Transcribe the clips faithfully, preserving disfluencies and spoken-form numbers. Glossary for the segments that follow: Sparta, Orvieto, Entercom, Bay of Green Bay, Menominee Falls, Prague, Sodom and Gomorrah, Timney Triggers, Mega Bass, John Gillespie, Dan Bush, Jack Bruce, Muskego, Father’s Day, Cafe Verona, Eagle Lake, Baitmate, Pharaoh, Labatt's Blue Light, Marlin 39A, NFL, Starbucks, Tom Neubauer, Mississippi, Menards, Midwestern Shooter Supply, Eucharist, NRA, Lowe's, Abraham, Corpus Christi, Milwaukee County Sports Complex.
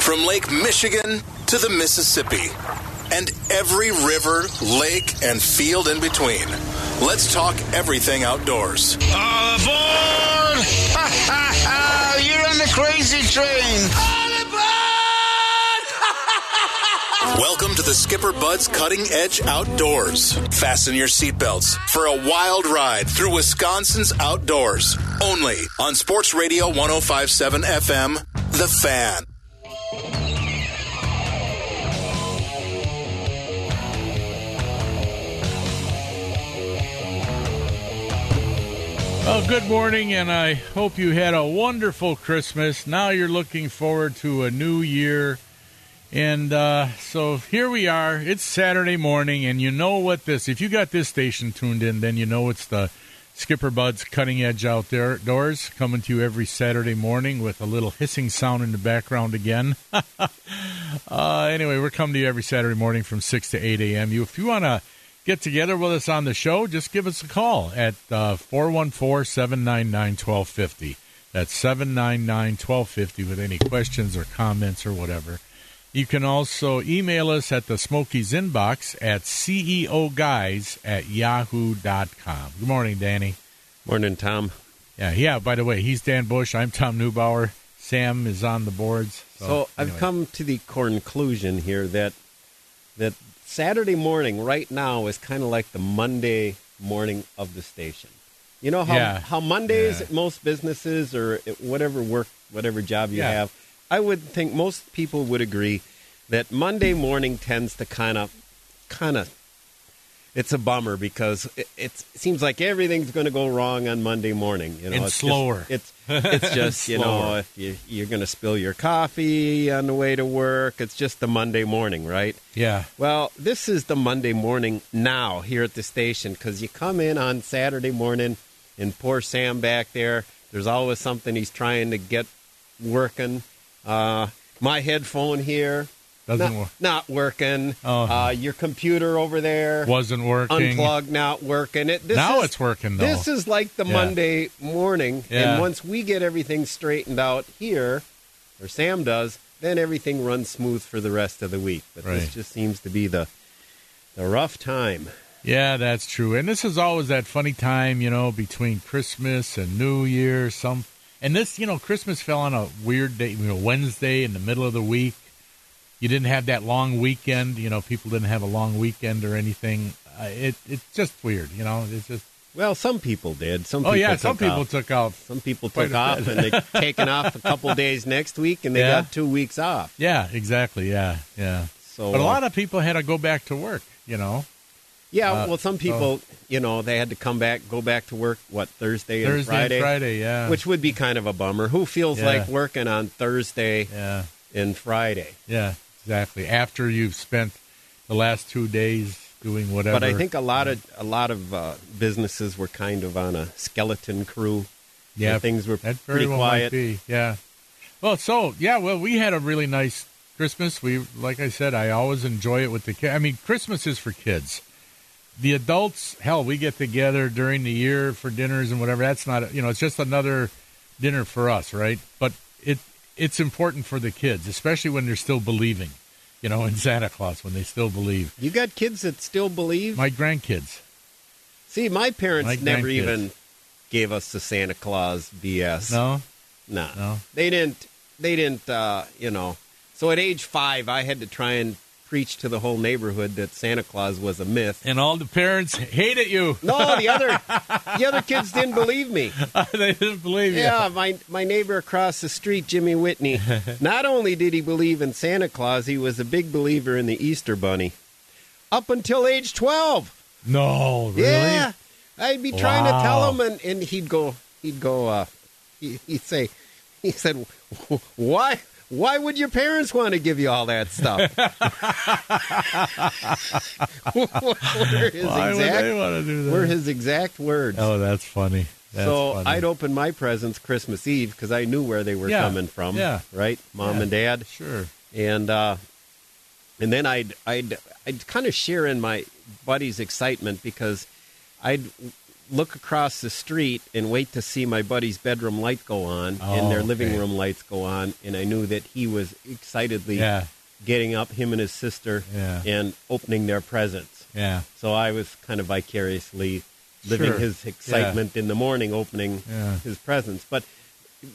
From Lake Michigan to the Mississippi, and every river, lake, and field in between, let's talk everything outdoors. All aboard! Ha, ha, ha! You're on the crazy train! All aboard! Welcome to the Skipper Buds Cutting Edge Outdoors. Fasten your seatbelts for a wild ride through Wisconsin's outdoors, only on Sports Radio one oh five point seven F M, The Fan. Well, good morning, and I hope you had a wonderful Christmas. Now you're looking forward to a new year. And uh, so here we are. It's Saturday morning, and you know what this, if you got this station tuned in, then you know it's the Skipper Bud's Cutting Edge Outdoors, coming to you every Saturday morning with a little hissing sound in the background again. uh, anyway, we're coming to you every Saturday morning from six to eight a.m. You, if you want to get together with us on the show, just give us a call at uh, four one four, seven nine nine, one two five zero. That's seven nine nine, one two five zero with any questions or comments or whatever. You can also email us at the Smokies inbox at ceoguys at yahoo dot com. Good morning, Danny. Morning, Tom. Yeah, yeah. By the way, he's Dan Bush. I'm Tom Neubauer. Sam is on the boards. So, so I've anyway. come to the conclusion here that that Saturday morning right now is kind of like the Monday morning of the station. You know how, yeah. how Mondays yeah. at most businesses or whatever work, whatever job you yeah. have, I would think most people would agree that Monday morning tends to kind of, kind of, it's a bummer because it, it's, it seems like everything's going to go wrong on Monday morning. You know, it's, it's slower. Just, it's it's just, you know, if you, you're going to spill your coffee on the way to work. It's just the Monday morning, right? Yeah. Well, this is the Monday morning now here at the station because you come in on Saturday morning and poor Sam back there, there's always something he's trying to get working. Uh, my headphone here doesn't not, work. Not working. Oh. Uh, your computer over there wasn't working. Unplugged, not working. It this now is, it's working though. This is like the yeah. Monday morning, yeah. and once we get everything straightened out here, or Sam does, then everything runs smooth for the rest of the week. But right. this just seems to be the the rough time. Yeah, that's true. And this is always that funny time, you know, between Christmas and New Year. Some. And this, you know, Christmas fell on a weird day, you know, Wednesday in the middle of the week. You didn't have that long weekend. You know, people didn't have a long weekend or anything. Uh, it It's just weird, you know. It's just Well, some people did. Some people oh, yeah, some people off. took off. Some people took off, and they've taken off a couple days next week, and they yeah. got two weeks off. Yeah, exactly, yeah, yeah. So, but a lot of people had to go back to work, you know. Yeah, uh, well, some people, so, you know, they had to come back, go back to work, what, Thursday, Thursday and Friday? Thursday Friday, yeah. Which would be kind of a bummer. Who feels yeah. like working on Thursday yeah. and Friday? Yeah, exactly. After you've spent the last two days doing whatever. But I think a lot of a lot of uh, businesses were kind of on a skeleton crew. Yeah, things were that very pretty well quiet. Might be. Yeah. Well, so, yeah, well, we had a really nice Christmas. We, like I said, I always enjoy it with the kids. I mean, Christmas is for kids. The adults, hell, we get together during the year for dinners and whatever. That's not, you know, it's just another dinner for us, right? But it it's important for the kids, especially when they're still believing, you know, in Santa Claus, when they still believe. You got kids that still believe? My grandkids. See, my parents my never even gave us the Santa Claus B S. No? No. No. They didn't, they didn't, uh, you know. So at age five, I had to try and preached to the whole neighborhood that Santa Claus was a myth, and all the parents hated you. No, the other the other kids didn't believe me. They didn't believe you. Yeah, my my neighbor across the street, Jimmy Whitney. Not only did he believe in Santa Claus, he was a big believer in the Easter Bunny. Up until age twelve. No, really? Yeah, I'd be trying wow. to tell him, and, and he'd go, he'd go, uh, he, he'd say, He said, why? Why would your parents want to give you all that stuff? Where his Why exact, would they want to do that? Were his exact words. Oh, that's funny. That's so funny. I'd open my presents Christmas Eve because I knew where they were yeah. coming from. Yeah. Right? Mom yeah. and Dad. Sure. And uh, and then I'd I'd I'd kind of share in my buddy's excitement because I'd look across the street and wait to see my buddy's bedroom light go on oh, and their living okay. room lights go on. And I knew that he was excitedly yeah. getting up, him and his sister, yeah. and opening their presents. Yeah. So I was kind of vicariously living sure. his excitement yeah. in the morning, opening yeah. his presents. But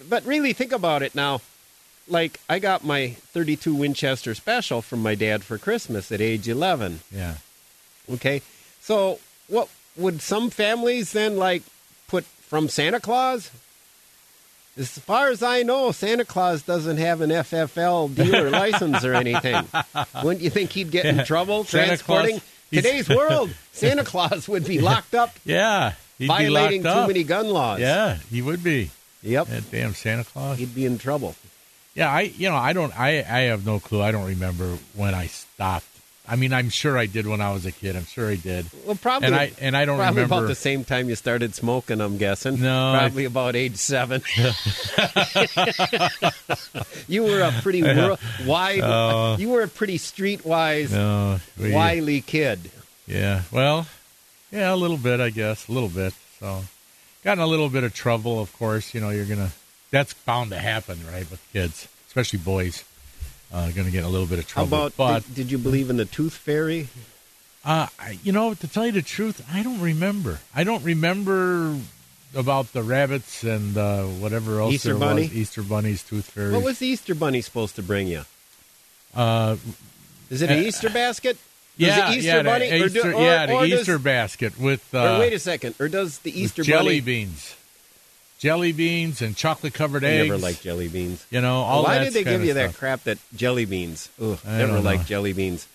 but really think about it now. Like, I got my thirty-two Winchester special from my dad for Christmas at age eleven. Yeah. Okay. So what... would some families then, like, put from Santa Claus? As far as I know, Santa Claus doesn't have an F F L dealer license or anything. Wouldn't you think he'd get in trouble Santa transporting? Claus, today's world, Santa Claus would be locked up. Yeah. He'd violating be locked up. Too many gun laws. Yeah, he would be. Yep. That damn Santa Claus. He'd be in trouble. Yeah, I, you know, I don't, I, I have no clue. I don't remember when I stopped. I mean, I'm sure I did when I was a kid. I'm sure I did. Well, probably. And I, and I don't probably remember. Probably about the same time you started smoking, I'm guessing. No. Probably I... about age seven. You were a pretty world, wide, uh, you were a pretty streetwise, no, we, wily kid. Yeah. Well, yeah, a little bit, I guess. A little bit. So, got in a little bit of trouble, of course. You know, you're going to, that's bound to happen, right, with kids, especially boys. Uh, going to get a little bit of trouble. How about, but, did, did you believe in the tooth fairy? Uh, you know, to tell you the truth, I don't remember. I don't remember about the rabbits and uh, whatever else Easter there bunny? was. Easter bunnies, tooth fairies. What was the Easter bunny supposed to bring you? Uh, Is it an uh, Easter basket? Yeah, Easter yeah, bunny, the, or Easter, do, or, yeah, the or Easter does, basket with... Uh, or wait a second, or does the Easter jelly bunny... jelly beans. Jelly beans and chocolate-covered eggs. I never liked jelly beans. You know, all that Why did they give you that crap that jelly beans? Ugh, I never liked jelly beans.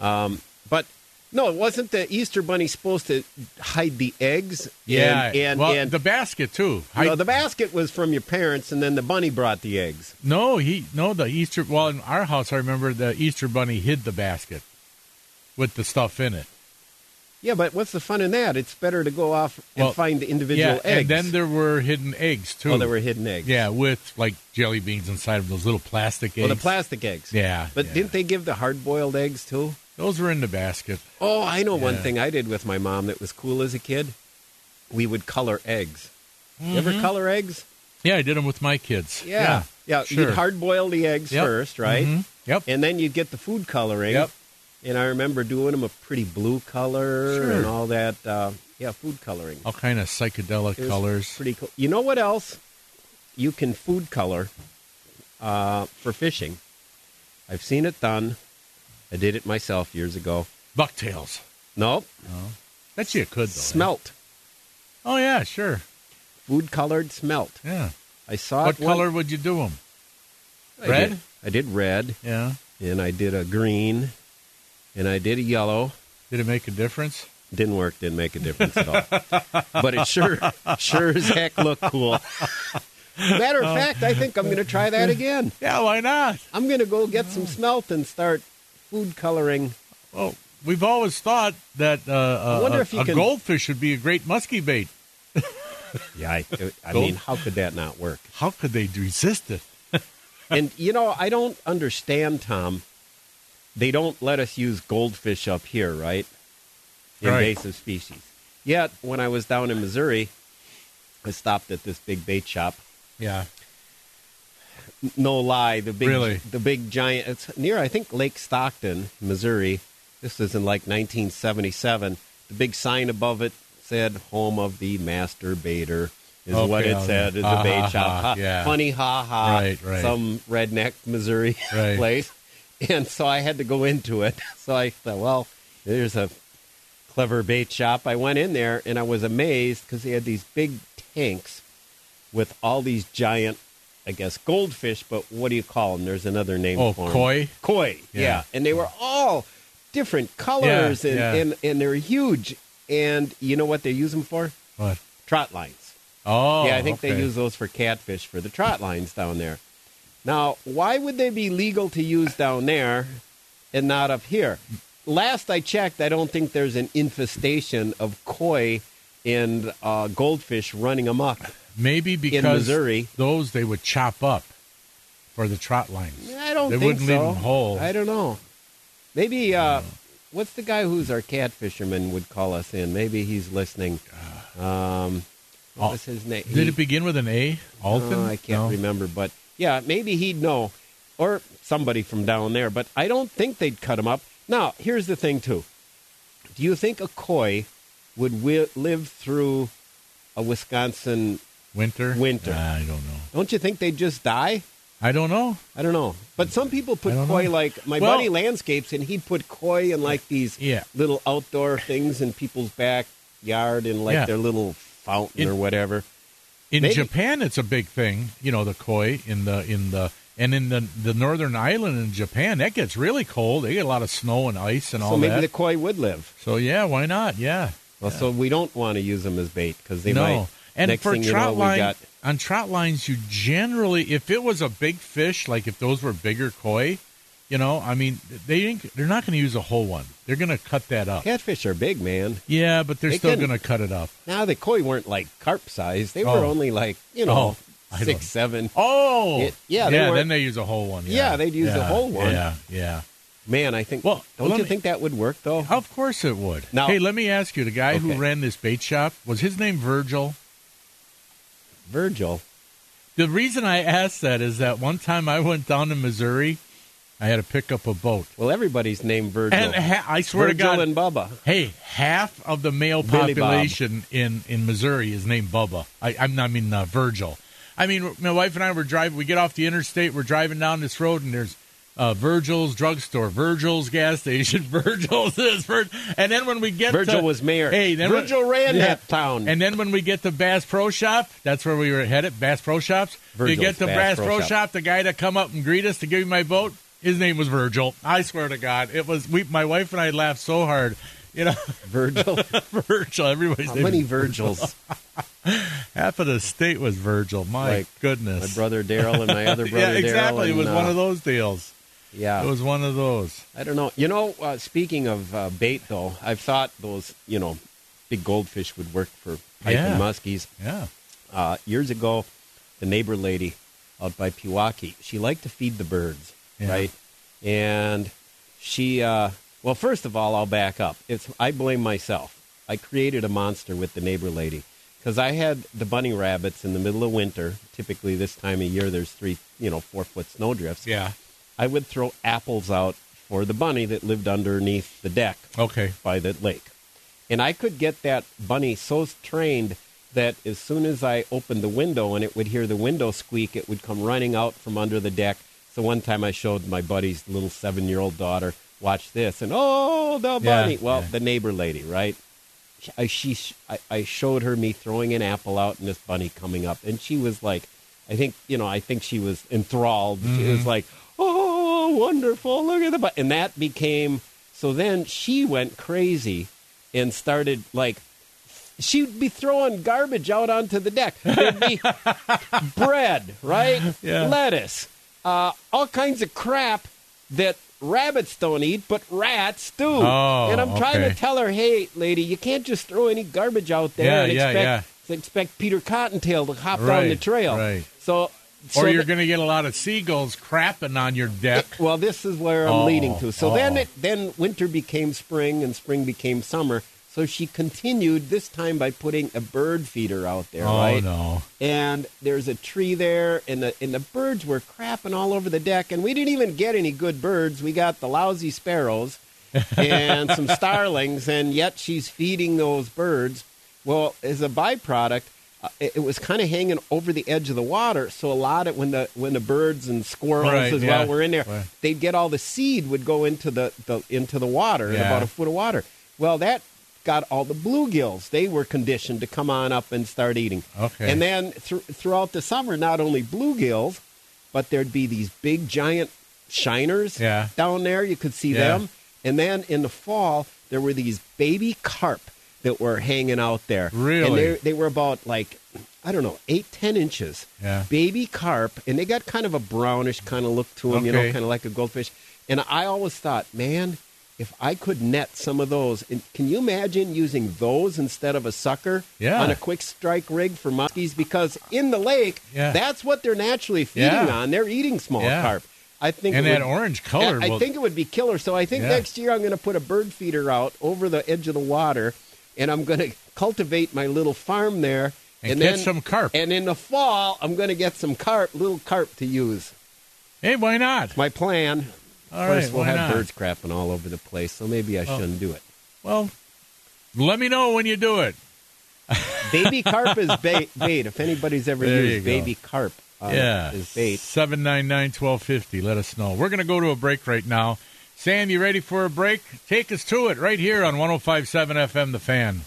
Um, but, no, wasn't the Easter bunny supposed to hide the eggs? Yeah, and, and, well, and, the basket, too. I, you know, the basket was from your parents, and then the bunny brought the eggs. No, he, no, the Easter, well, in our house, I remember the Easter bunny hid the basket with the stuff in it. Yeah, but what's the fun in that? It's better to go off and well, find the individual yeah, eggs. And then there were hidden eggs, too. Oh, there were hidden eggs. Yeah, with, like, jelly beans inside of those little plastic eggs. Well, the plastic eggs. Yeah. But yeah. didn't they give the hard-boiled eggs, too? Those were in the basket. Oh, I know yeah. one thing I did with my mom that was cool as a kid. We would color eggs. Mm-hmm. You ever color eggs? Yeah, I did them with my kids. Yeah. Yeah, yeah sure. You'd hard-boil the eggs yep. first, right? Mm-hmm. Yep. And then you'd get the food coloring. Yep. And I remember doing them a pretty blue color sure. and all that. Uh, yeah, food coloring. All kind of psychedelic colors. Pretty cool. You know what else? You can food color uh, for fishing. I've seen it done. I did it myself years ago. Bucktails. Nope. No. Bet you could, though. Smelt. Eh? Oh, yeah, sure. Food colored smelt. Yeah. I saw what it. What color one... would you do them? I red? Did. I did red. Yeah. And I did a green. And I did a yellow. Did it make a difference? Didn't work. Didn't make a difference at all. But it sure, sure as heck looked cool. Matter of fact, I think I'm going to try that again. Yeah, why not? I'm going to go get some smelt and start food coloring. Well, we've always thought that uh, uh, I wonder if you a can... goldfish would be a great musky bait. Yeah, I, I mean, how could that not work? How could they resist it? And, you know, I don't understand, Tom. They don't let us use goldfish up here, right? Invasive right. species. Yet, when I was down in Missouri, I stopped at this big bait shop. Yeah. No lie, the big, really? the big giant. It's near, I think, Lake Stockton, Missouri. This was in like nineteen seventy-seven. The big sign above it said, "Home of the Master Baiter." Is okay, what it said is a bait shop. Ha, yeah. Funny, ha ha. Right, right. Some redneck Missouri right. place. And so I had to go into it. So I thought, well, there's a clever bait shop. I went in there, and I was amazed because they had these big tanks with all these giant, I guess, goldfish, but what do you call them? There's another name oh, for them. Oh, koi? Koi, yeah. yeah. And they were all different colors, yeah, and, yeah. and, and they're huge. And you know what they use them for? What? Trot lines. Oh, yeah, I think okay. they use those for catfish for the trot lines down there. Now, why would they be legal to use down there and not up here? Last I checked, I don't think there's an infestation of koi and uh, goldfish running amok. Maybe because in Missouri. Those they would chop up for the trot lines. I don't they think so. They wouldn't leave them whole. I don't know. Maybe, uh, what's the guy who's our catfisherman would call us in? Maybe he's listening. Um, what was his name? Did he, it begin with an A? Alton? No, I can't no. remember, but yeah, maybe he'd know. Or somebody from down there, but I don't think they'd cut him up. Now, here's the thing, too. Do you think a koi would wi- live through a Wisconsin winter? Winter. Nah, I don't know. Don't you think they'd just die? I don't know. I don't know. But some people put koi know. like, my well, buddy landscapes, and he'd put koi in like these yeah. little outdoor things in people's backyard and like yeah. their little fountain in, or whatever. In Maybe. Japan, it's a big thing, you know, the koi in the, in the, and in the the northern island in Japan, that gets really cold. They get a lot of snow and ice and all that. So maybe that. the koi would live. So, yeah, why not? Yeah. Well, yeah. so we don't want to use them as bait because they no. might. And Next for thing, trout you know, line, got... on trout lines, you generally, if it was a big fish, like if those were bigger koi, you know, I mean, they didn't, they're not going to use a whole one. They're going to cut that up. Catfish are big, man. Yeah, but they're they still going to cut it up. Now, the koi weren't like carp size. They oh. were only like, you know. Oh. Six, seven. Oh! It, yeah, they yeah then they use a whole one. Yeah, yeah they'd use yeah, a whole one. Yeah, yeah. Man, I think, well, don't you me, think that would work, though? Of course it would. Now, hey, let me ask you, the guy okay. who ran this bait shop, was his name Virgil? Virgil? The reason I asked that is that one time I went down to Missouri, I had to pick up a boat. Well, everybody's named Virgil. And ha- I swear Virgil to God. Virgil and Bubba. Hey, half of the male population in, in Missouri is named Bubba. I, I'm, I mean, uh, Virgil. I mean, my wife and I were driving. We get off the interstate. We're driving down this road, and there's uh, Virgil's drugstore, Virgil's gas station, Virgil's this, Virgil. And then when we get Virgil to... Virgil was mayor. Hey, then Virgil we, ran yeah. that town. And then when we get to Bass Pro Shop, that's where we were headed, Bass Pro Shops. Virgil's you get to Bass, Bass Pro, Pro Shop. Shop, the guy that come up and greet us to give me my boat, his name was Virgil. I swear to God. It was... We, my wife and I laughed so hard. You know, Virgil. Virgil. Everybody's How many Virgils? Half of the state was Virgil. My like, goodness. My brother Daryl and my other brother Daryl. Yeah, exactly. Darryl it was and, uh, one of those deals. Yeah. It was one of those. I don't know. You know, uh, speaking of uh, bait, though, I've thought those, you know, big goldfish would work for pike yeah. and muskies. Yeah. Uh, years ago, the neighbor lady out by Pewaukee, she liked to feed the birds, yeah. right? And she... Uh, Well, first of all, I'll back up. It's I blame myself. I created a monster with the neighbor lady because I had the bunny rabbits in the middle of winter. Typically, this time of year, there's three, you know, four foot snowdrifts. Yeah, I would throw apples out for the bunny that lived underneath the deck. Okay, by the lake, and I could get that bunny so trained that as soon as I opened the window and it would hear the window squeak, it would come running out from under the deck. So one time, I showed my buddy's little seven-year-old daughter. Watch this, and oh, the bunny. Yeah, well, yeah. the neighbor lady, right? I, she, I, I showed her me throwing an apple out and this bunny coming up, and she was like, I think, you know, I think she was enthralled. Mm-hmm. She was like, oh, wonderful, look at the bunny. And that became, so then she went crazy and started, like, she'd be throwing garbage out onto the deck. There'd be bread, right? Yeah. Lettuce, uh, all kinds of crap that rabbits don't eat, but rats do. Oh, and I'm trying okay. to tell her, hey, lady, you can't just throw any garbage out there yeah, and yeah, expect, yeah. expect Peter Cottontail to hop right, down the trail. Right. So, so or you're going to get a lot of seagulls crapping on your deck. It, well, this is where I'm oh, leading to. So oh. then, it, then winter became spring and spring became summer. So she continued this time by putting a bird feeder out there, oh, right? Oh, no. And there's a tree there, and the, and the birds were crapping all over the deck, and we didn't even get any good birds. We got the lousy sparrows and some starlings, and yet she's feeding those birds. Well, as a byproduct, uh, it, it was kind of hanging over the edge of the water, so a lot of when the when the birds and squirrels right, as yeah. well were in there, right. they'd get all the seed would go into the, the, into the water, yeah. in about a foot of water. Well, that... got all the bluegills. They were conditioned to come on up and start eating. Okay. And then th- throughout the summer, not only bluegills, but there'd be these big, giant shiners yeah. down there. You could see yeah. them. And then in the fall, there were these baby carp that were hanging out there. Really? And they, they were about like I don't know, eight, ten inches. Yeah. Baby carp, and they got kind of a brownish kind of look to them, okay. you know, kind of like a goldfish. And I always thought, man, if I could net some of those, and can you imagine using those instead of a sucker yeah. on a quick strike rig for muskies? Because in the lake, yeah. that's what they're naturally feeding yeah. on. They're eating small yeah. carp. I think and that would, orange color. I, will, I think it would be killer. So I think yeah. next year I'm going to put a bird feeder out over the edge of the water, and I'm going to cultivate my little farm there. And, and get then, some carp. And in the fall, I'm going to get some carp, little carp to use. Hey, why not? My plan. All right, First, we'll have not? birds crapping all over the place, so maybe I well, shouldn't do it. Well, let me know when you do it. Baby carp is bait. bait. If anybody's ever there used baby carp uh, yeah. is bait. seven ninety-nine, twelve fifty, let us know. We're going to go to a break right now. Sam, you ready for a break? Take us to it right here on one oh five point seven F M, The Fan.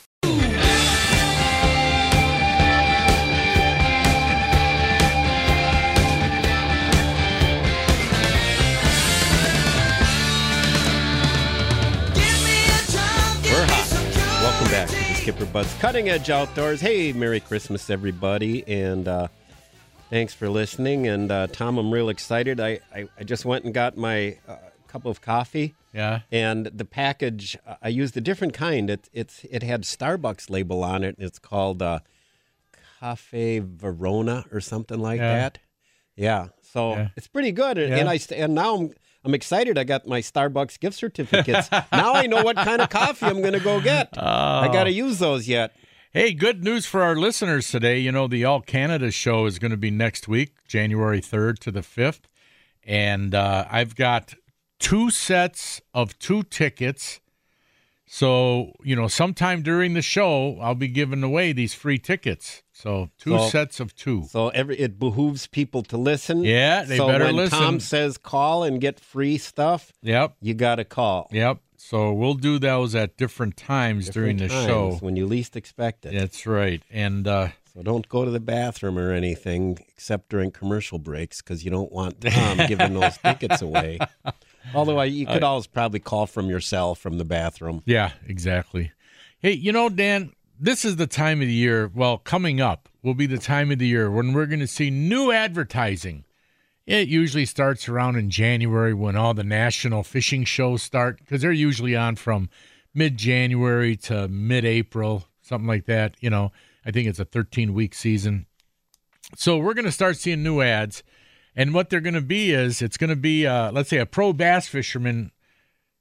Skipper Buds, Cutting Edge Outdoors. Hey, Merry Christmas, everybody, and uh, thanks for listening. And, uh, Tom, I'm real excited. I, I, I just went and got my uh, cup of coffee. Yeah. And the package, uh, I used a different kind. It, it's, it had Starbucks label on it. It's called uh, Cafe Verona or something like yeah. that. Yeah. So yeah. it's pretty good. And, yeah. and, I, and now I'm... I'm excited. I got my Starbucks gift certificates. Now I know what kind of coffee I'm going to go get. Oh. I got to use those yet. Hey, good news for our listeners today. You know, the All Canada Show is going to be next week, January third to the fifth. And uh, I've got two sets of two tickets. So, you know, sometime during the show, I'll be giving away these free tickets. So two so, sets of two. So every it behooves people to listen. Yeah, they so better when listen. Tom says call and get free stuff, Yep, you got to call. Yep. So we'll do those at different times different during the times show. When you least expect it. That's right. And uh, so don't go to the bathroom or anything except during commercial breaks because you don't want Tom giving those tickets away. Although I, you could I, always probably call from your cell from the bathroom. Yeah, exactly. Hey, you know, Dan... This is the time of the year, well, coming up will be the time of the year when we're going to see new advertising. It usually starts around in January when all the national fishing shows start because they're usually on from mid-January to mid-April, something like that. You know, I think it's a thirteen-week season. So we're going to start seeing new ads, and what they're going to be is it's going to be, uh, let's say, a pro bass fisherman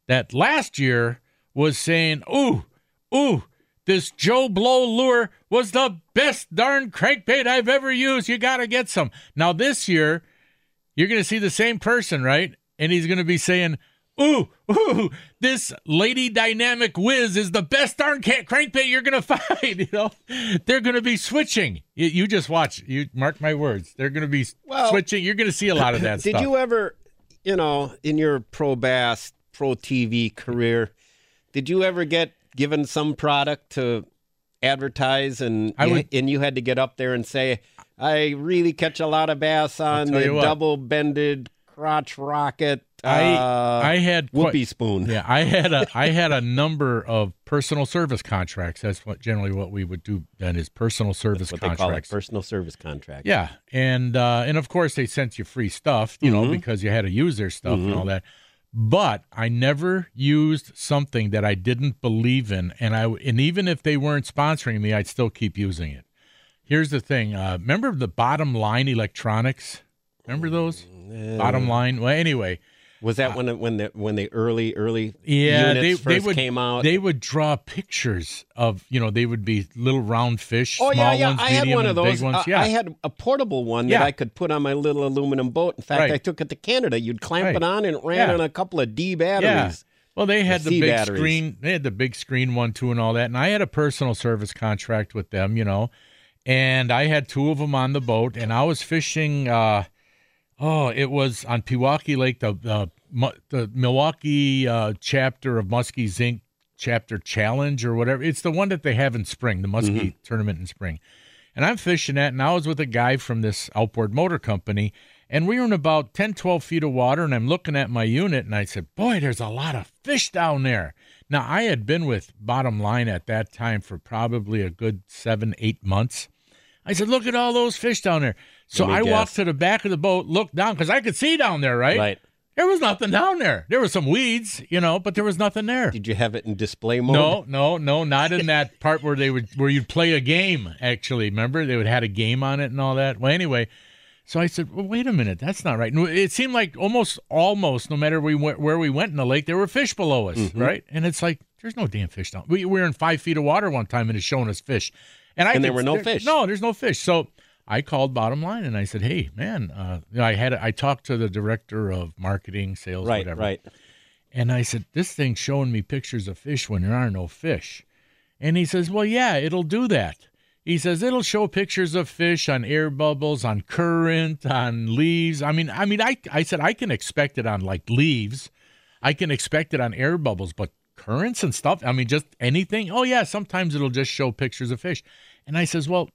that last year was saying, ooh, ooh, this Joe Blow lure was the best darn crankbait I've ever used. You got to get some. Now, this year, you're going to see the same person, right? And he's going to be saying, ooh, ooh, this Lady Dynamic Whiz is the best darn crankbait you're going to find. You know, they're going to be switching. You, you just watch. You mark my words. They're going to be well, switching. You're going to see a lot of that did stuff. Did you ever, you know, in your pro bass, pro T V career, did you ever get given some product to advertise, and I would, and you had to get up there and say, I really catch a lot of bass on the double-bended crotch rocket I, uh, I had whoopee quite, spoon. Yeah, I had a I had a number of personal service contracts. That's what generally what we would do then is personal service That's what contracts. They call it, personal service contracts. Yeah, and, uh, and of course they sent you free stuff, you mm-hmm. know, because you had to use their stuff mm-hmm. and all that. But I never used something that I didn't believe in, and I and even if they weren't sponsoring me, I'd still keep using it. Here's the thing: uh, remember the Bottom Line electronics? Remember those yeah. Bottom Line? Well, anyway, was that uh, when when the when the early early yeah units they, first they would, came out? They would draw pictures of you know they would be little round fish. Oh small yeah, yeah. Ones, I had one of those. Uh, yeah. I had a portable one yeah. that I could put on my little aluminum boat. In fact, right. I took it to Canada. You'd clamp right. it on and it ran yeah. on a couple of D batteries. Yeah. Well, they had the, the big batteries. screen. They had the big screen one too, and all that. And I had a personal service contract with them, you know, and I had two of them on the boat, and I was fishing. Uh, Oh, it was on Pewaukee Lake, the uh, mu- the Milwaukee uh, chapter of Muskie Zinc Chapter Challenge or whatever. It's the one that they have in spring, the Muskie mm-hmm. tournament in spring. And I'm fishing that, and I was with a guy from this outboard motor company, and we were in about ten, twelve feet of water, and I'm looking at my unit, and I said, boy, there's a lot of fish down there. Now, I had been with Bottom Line at that time for probably a good seven, eight months. I said, look at all those fish down there. So I guess. walked to the back of the boat, looked down, because I could see down there, right? Right. There was nothing down there. There were some weeds, you know, but there was nothing there. Did you have it in display mode? No, no, no, not in that part where they would where you'd play a game, actually. Remember? They would have had a game on it and all that. Well, anyway, so I said, well, wait a minute, that's not right. And it seemed like almost, almost, no matter we went, where we went in the lake, there were fish below us, mm-hmm. right? And it's like, there's no damn fish down. We, we were in five feet of water one time and it's showing us fish. And, I and there could, were no there, fish. No, there's no fish. So I called Bottom Line and I said, "Hey, man, uh, I had a, I talked to the director of marketing, sales, right, whatever, right?" And I said, "This thing's showing me pictures of fish when there are no fish." And he says, "Well, yeah, it'll do that." He says, "It'll show pictures of fish on air bubbles, on current, on leaves." I mean, I mean, I I said I can expect it on like leaves, I can expect it on air bubbles, but currents and stuff. I mean, just anything. Oh yeah, sometimes it'll just show pictures of fish. And I says, well,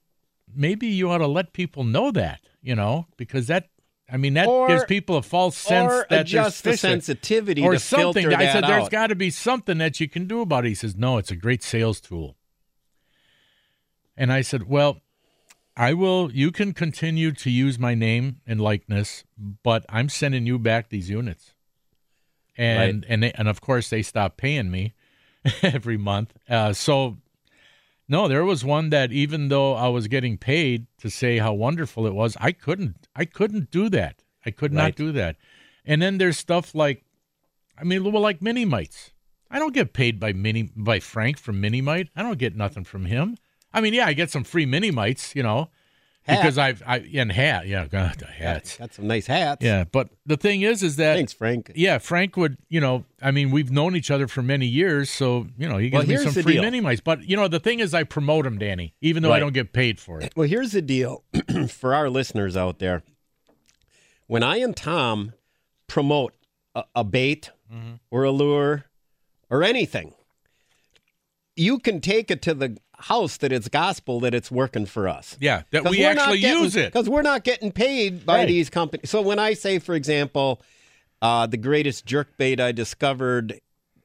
maybe you ought to let people know that, you know, because that, I mean, that or, gives people a false sense or that adjust there's the sensitivity or to something. Filter I said, that there's out. Got to be something that you can do about it. He says, no, it's a great sales tool. And I said, well, I will. You can continue to use my name and likeness, but I'm sending you back these units. And right. and they, and of course they stopped paying me every month. Uh, so. No, there was one that even though I was getting paid to say how wonderful it was, I couldn't. I couldn't do that. I could right. not do that. And then there's stuff like, I mean, well, like mini mites. I don't get paid by mini by Frank from mini mite. I don't get nothing from him. I mean, yeah, I get some free mini mites, you know, hat. because I've I and hat, yeah, got the hats. Got some nice hats. Yeah, but the thing is, is that thanks, Frank. Yeah, Frank would, you know. I mean, we've known each other for many years, so, you know, he gives well, me some free mini-mites. But, you know, the thing is I promote them, Danny, even though right. I don't get paid for it. Well, here's the deal for our listeners out there. When I and Tom promote a, a bait mm-hmm. or a lure or anything, you can take it to the house that it's gospel that it's working for us. Yeah, that we actually getting, use it. Because we're not getting paid by right. these companies. So when I say, for example... Uh, the greatest jerkbait I discovered,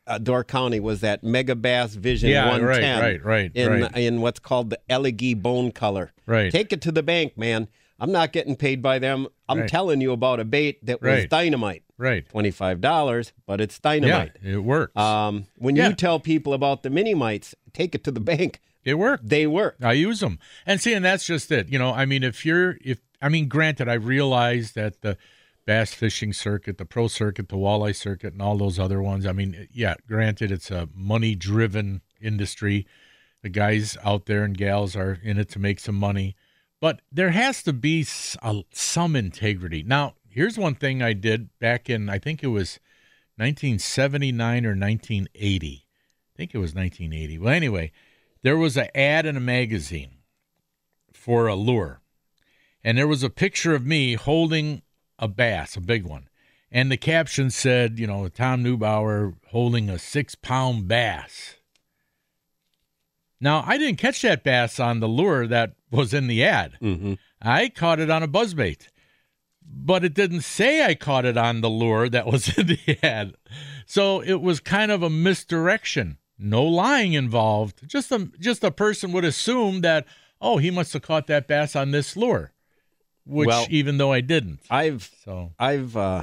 uh, Door County, was that Mega Bass Vision yeah, one ten right, right, right, in, right. in what's called the elegee bone color. Right. Take it to the bank, man. I'm not getting paid by them. I'm right. telling you about a bait that right. was dynamite. Right. twenty-five dollars, but it's dynamite. Yeah, it works. Um, when yeah. you tell people about the mini-mites, take it to the bank. It works. They work. I use them. And see, and that's just it. You know, I mean, if you're, if I mean, granted, I realize that the bass fishing circuit, the pro circuit, the walleye circuit, and all those other ones. I mean, yeah, granted, it's a money-driven industry. The guys out there and gals are in it to make some money. But there has to be some integrity. Now, here's one thing I did back in, I think it was nineteen seventy-nine or nineteen eighty. I think it was nineteen eighty. Well, anyway, there was an ad in a magazine for a lure. And there was a picture of me holding a bass, a big one. And the caption said, you know, Tom Neubauer holding a six-pound bass. Now, I didn't catch that bass on the lure that was in the ad. Mm-hmm. I caught it on a buzzbait. But it didn't say I caught it on the lure that was in the ad. So it was kind of a misdirection. No lying involved. Just a, just a person would assume that, oh, he must have caught that bass on this lure. Which, well, even though I didn't, I've so. I've uh,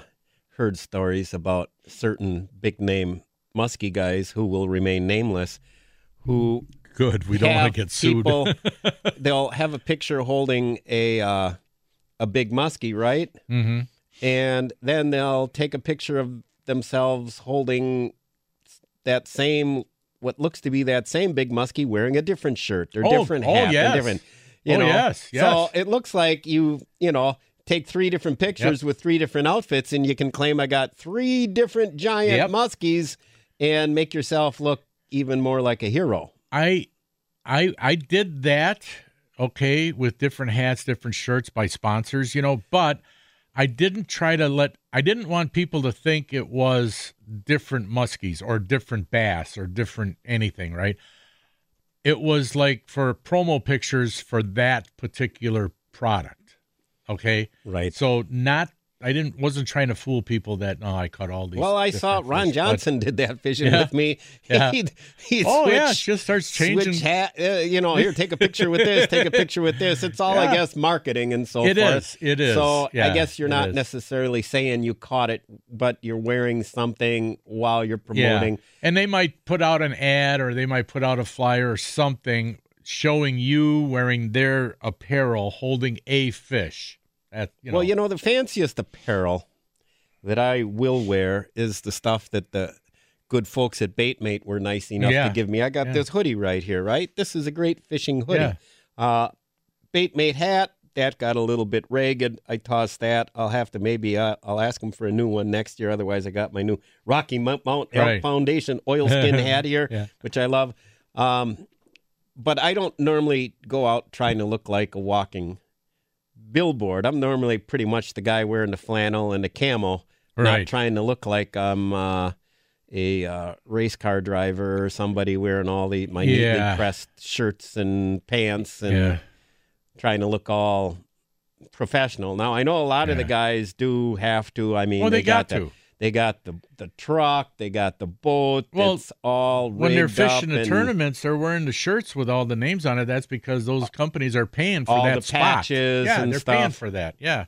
heard stories about certain big name muskie guys who will remain nameless. Who good? We don't want to get sued. People, they'll have a picture holding a uh, a big muskie, right? Mm-hmm. And then they'll take a picture of themselves holding that same, what looks to be that same big muskie, wearing a different shirt or oh, different oh, hat yes. and different. You oh, know? yes, yes. So it looks like you, you know, take three different pictures yep. with three different outfits and you can claim I got three different giant yep. muskies and make yourself look even more like a hero. I I, I did that, okay, with different hats, different shirts by sponsors, you know, but I didn't try to let, I didn't want people to think it was different muskies or different bass or different anything, right? It was like for promo pictures for that particular product, okay? Right. So not I didn't wasn't trying to fool people that oh, I caught all these. Well, I saw Ron fish, Johnson but, did that fishing yeah, with me. Yeah. He'd, he'd oh switch, yeah, just starts changing. Hat, uh, you know, here, take a picture with this, take a picture with this. It's all, yeah. I guess, marketing and so it forth. It is. It is. So yeah, I guess you're not is. necessarily saying you caught it, but you're wearing something while you're promoting. Yeah. And they might put out an ad, or they might put out a flyer or something showing you wearing their apparel, holding a fish. At, you know. Well, you know, the fanciest apparel that I will wear is the stuff that the good folks at Baitmate were nice enough yeah. to give me. I got yeah. this hoodie right here, right? This is a great fishing hoodie. Yeah. Uh, Baitmate hat, that got a little bit ragged. I tossed that. I'll have to maybe, uh, I'll ask them for a new one next year. Otherwise, I got my new Rocky Mount Elk right. Foundation oilskin hat here, yeah. which I love. Um, but I don't normally go out trying to look like a walking billboard. I'm normally pretty much the guy wearing the flannel and the camo, right. not trying to look like I'm uh, a uh, race car driver or somebody wearing all the my yeah. neatly pressed shirts and pants and yeah. trying to look all professional. Now, I know a lot yeah. of the guys do have to. I mean, well, they, they got, got to. The, they got the, the truck. They got the boat. Well, it's all rigged. When they're fishing the tournaments, they're wearing the shirts with all the names on it. That's because those companies are paying for all that the spot. Patches yeah, and they're stuff. paying for that. Yeah.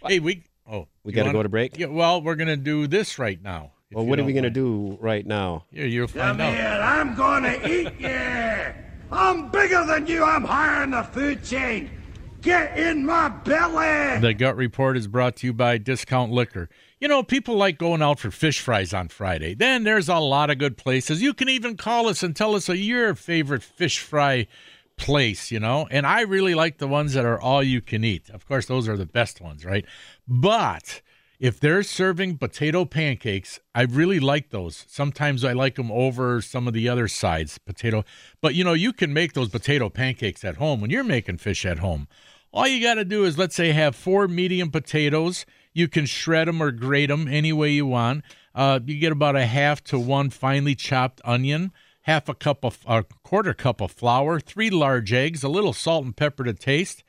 Well, hey, we oh we got to go to break. Yeah. Well, we're gonna do this right now. Well, what are we mind. gonna do right now? Yeah, you'll find Come out. Here, I'm gonna eat you. I'm bigger than you. I'm higher in the food chain. Get in my belly. The Gut Report is brought to you by Discount Liquor. You know, people like going out for fish fries on Friday. Then there's a lot of good places. You can even call us and tell us a, your favorite fish fry place, you know. And I really like the ones that are all you can eat. Of course, those are the best ones, right? But if they're serving potato pancakes, I really like those. Sometimes I like them over some of the other sides, potato. But, you know, you can make those potato pancakes at home when you're making fish at home. All you got to do is, let's say, have four medium potatoes. You can shred them or grate them any way you want. Uh, you get about a half to one finely chopped onion, half a cup of a quarter cup of flour, three large eggs, a little salt and pepper to taste.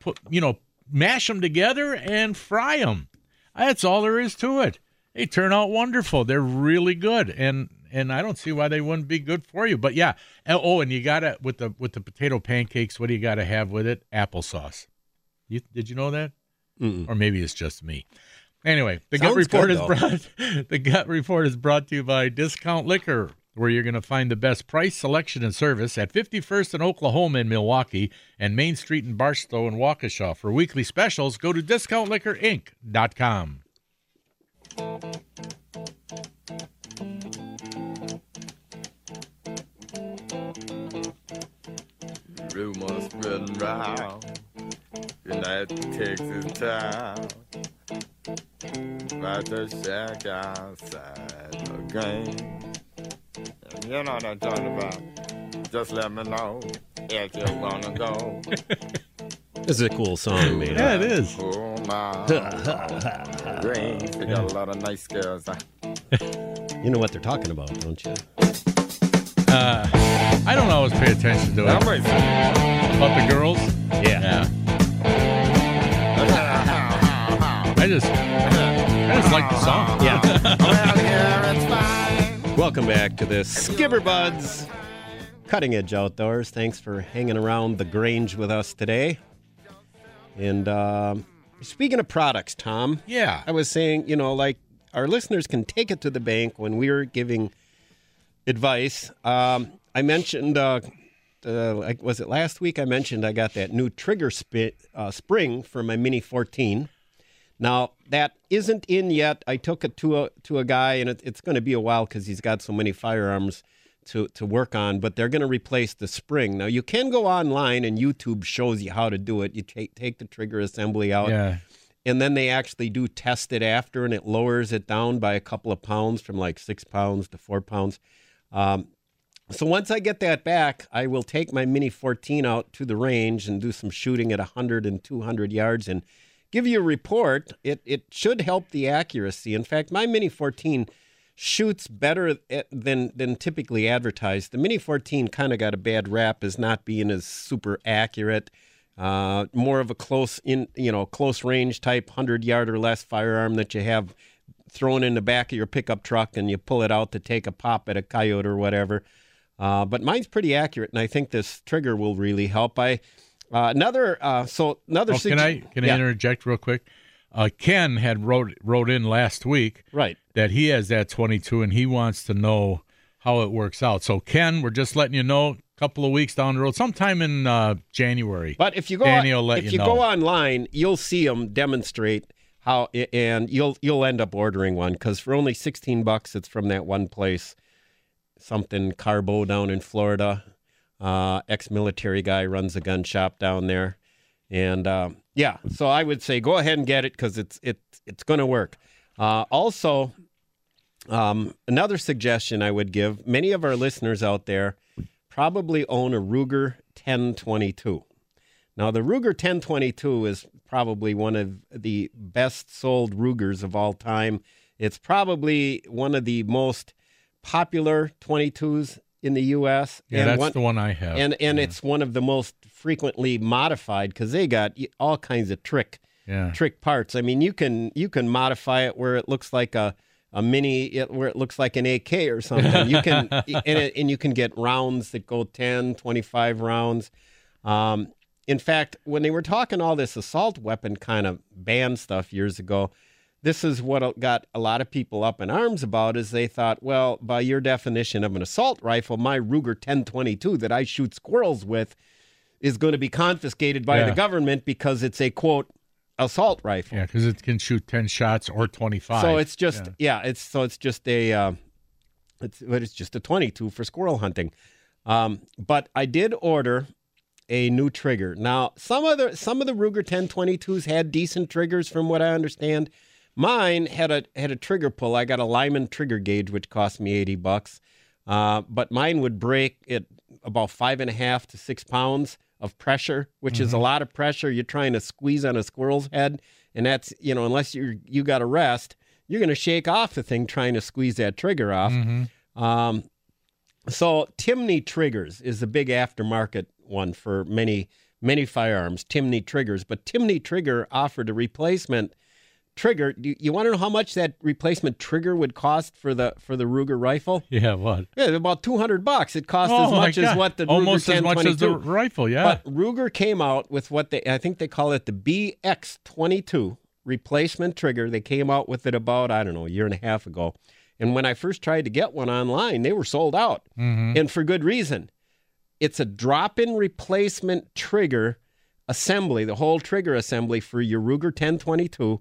Put, you know, mash them together and fry them. That's all there is to it. They turn out wonderful. They're really good, and and I don't see why they wouldn't be good for you. But yeah, oh, and you gotta with the with the potato pancakes. What do you gotta have with it? Applesauce. You, did you know that? Mm-mm. Or maybe it's just me. Anyway, the Sounds Gut Report good, is brought. The Gut Report is brought to you by Discount Liquor, where you're going to find the best price, selection, and service at fifty-first and Oklahoma in Milwaukee and Main Street in Barstow and Waukesha. For weekly specials, go to discount liquor inc dot com. Rumors spreading round. And that takes its time. About to shack outside again. And you know what I'm talking about. Just let me know if you wanna go. This is a cool song, man. Yeah, it is. Oh my green. They got a lot of nice girls. You know what they're talking about, don't you? Uh, I don't always pay attention to it. I'm right. About the girls? Yeah. Yeah. I just, I just like the song. Yeah. Welcome back to the Skipper Buds Cutting Edge Outdoors. Thanks for hanging around the Grange with us today. And uh, speaking of products, Tom. Yeah. I was saying, you know, like our listeners can take it to the bank when we were giving advice. Um, I mentioned, uh, uh, like, was it last week? I mentioned I got that new trigger sp- uh, spring for my Mini fourteen. Now, that isn't in yet. I took it to a, to a guy, and it, it's going to be a while because he's got so many firearms to, to work on, but they're going to replace the spring. Now, you can go online, and YouTube shows you how to do it. You t- take the trigger assembly out, yeah. and then they actually do test it after, and it lowers it down by a couple of pounds from like six pounds to four pounds. Um, so once I get that back, I will take my Mini fourteen out to the range and do some shooting at one hundred and two hundred yards, and give you a report. It it should help the accuracy. In fact, my Mini fourteen shoots better than than typically advertised. The Mini fourteen kind of got a bad rap as not being as super accurate. Uh, more of a close in, you know, close range type hundred yard or less firearm that you have thrown in the back of your pickup truck and you pull it out to take a pop at a coyote or whatever. Uh, but mine's pretty accurate, and I think this trigger will really help. I uh, another uh, so another. Oh, situ- can I can yeah. I interject real quick? Uh, Ken had wrote wrote in last week, right, that he has that twenty-two and he wants to know how it works out. So Ken, we're just letting you know. Couple of weeks down the road, sometime in uh, January. But if you go, Danny will let if you, you know. go online, you'll see them demonstrate how, and you'll you'll end up ordering one because for only sixteen bucks, it's from that one place, something Carbo down in Florida. Uh, ex-military guy runs a gun shop down there, and um, yeah. So I would say go ahead and get it because it's it it's going to work. Uh, also, um, another suggestion I would give many of our listeners out there. Probably own a Ruger ten twenty-two. Now, the Ruger ten twenty-two is probably one of the best sold Rugers of all time. It's probably one of the most popular twenty-twos in the U S. Yeah, and that's one, the one I have. And and yeah. It's one of the most frequently modified because they got all kinds of trick yeah. trick parts. I mean, you can you can modify it where it looks like a A mini, it, where it looks like an A K or something. You can and, it, and you can get rounds that go ten, twenty-five rounds. Um, in fact, when they were talking all this assault weapon kind of ban stuff years ago, this is what got a lot of people up in arms about is they thought, well, by your definition of an assault rifle, my Ruger ten twenty-two that I shoot squirrels with is going to be confiscated by yeah. the government because it's a, quote, assault rifle. Yeah, because it can shoot ten shots or twenty-five. So it's just yeah, yeah it's so it's just a uh, it's but it's just a twenty-two for squirrel hunting. Um, but I did order a new trigger. Now some other some of the Ruger ten twenty-twos had decent triggers, from what I understand. Mine had a had a trigger pull. I got a Lyman trigger gauge, which cost me eighty bucks. Uh, but mine would break at about five and a half to six pounds. Of pressure, which mm-hmm. is a lot of pressure. You're trying to squeeze on a squirrel's head, and that's, you know, unless you you got a rest, you're going to shake off the thing trying to squeeze that trigger off. Mm-hmm. Um, so Timney Triggers is a big aftermarket one for many many firearms. Timney Triggers, but Timney Trigger offered a replacement trigger. Do you want to know how much that replacement trigger would cost for the for the Ruger rifle? Yeah, what? Yeah, about two hundred bucks. It cost oh, as much as what the almost Ruger ten twenty-two. As much as the rifle. Yeah, but Ruger came out with what they I think they call it the B X twenty-two replacement trigger. They came out with it about I don't know a year and a half ago, and when I first tried to get one online, they were sold out, mm-hmm. and for good reason. It's a drop-in replacement trigger assembly, the whole trigger assembly for your Ruger ten twenty-two.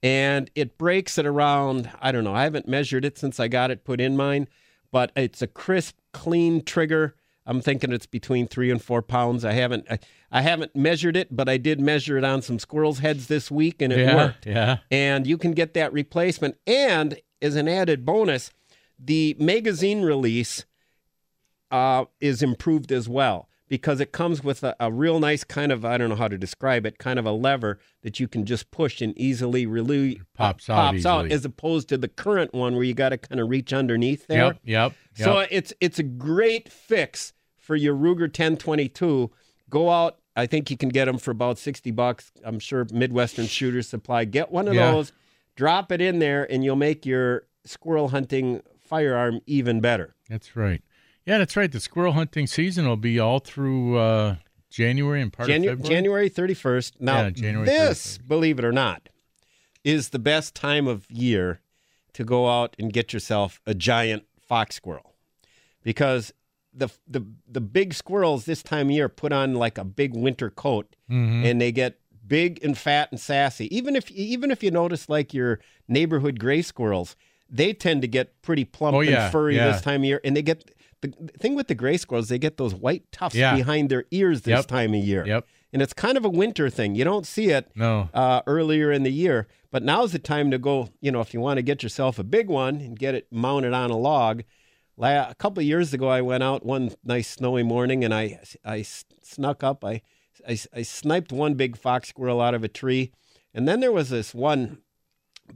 And it breaks at around, I don't know, I haven't measured it since I got it put in mine, but it's a crisp, clean trigger. I'm thinking it's between three and four pounds. I haven't I, I haven't measured it, but I did measure it on some squirrels' heads this week, and it yeah, worked. Yeah. And you can get that replacement. And as an added bonus, the magazine release uh, is improved as well. Because it comes with a, a real nice kind of, I don't know how to describe it, kind of a lever that you can just push and easily really pops, uh, out, pops easily. out, as opposed to the current one where you got to kind of reach underneath there. Yep, yep, yep. So it's it's a great fix for your Ruger ten twenty-two. Go out. I think you can get them for about sixty bucks. I'm sure Midwestern Shooter Supply. Get one of yeah. those, drop it in there, and you'll make your squirrel hunting firearm even better. That's right. Yeah, that's right. The squirrel hunting season will be all through uh, January and part Janu- of February. January thirty-first. Now, yeah, January this, thirty-first. Believe it or not, is the best time of year to go out and get yourself a giant fox squirrel. Because the the, the big squirrels this time of year put on like a big winter coat, mm-hmm. and they get big and fat and sassy. Even if even if you notice like your neighborhood gray squirrels, they tend to get pretty plump oh, yeah, and furry yeah. this time of year, and they get... The thing with the gray squirrels, they get those white tufts yeah. behind their ears this yep. time of year. Yep. And it's kind of a winter thing. You don't see it no. uh, earlier in the year. But now's the time to go, you know, if you want to get yourself a big one and get it mounted on a log. La- a couple of years ago, I went out one nice snowy morning, and I I snuck up. I, I, I sniped one big fox squirrel out of a tree. And then there was this one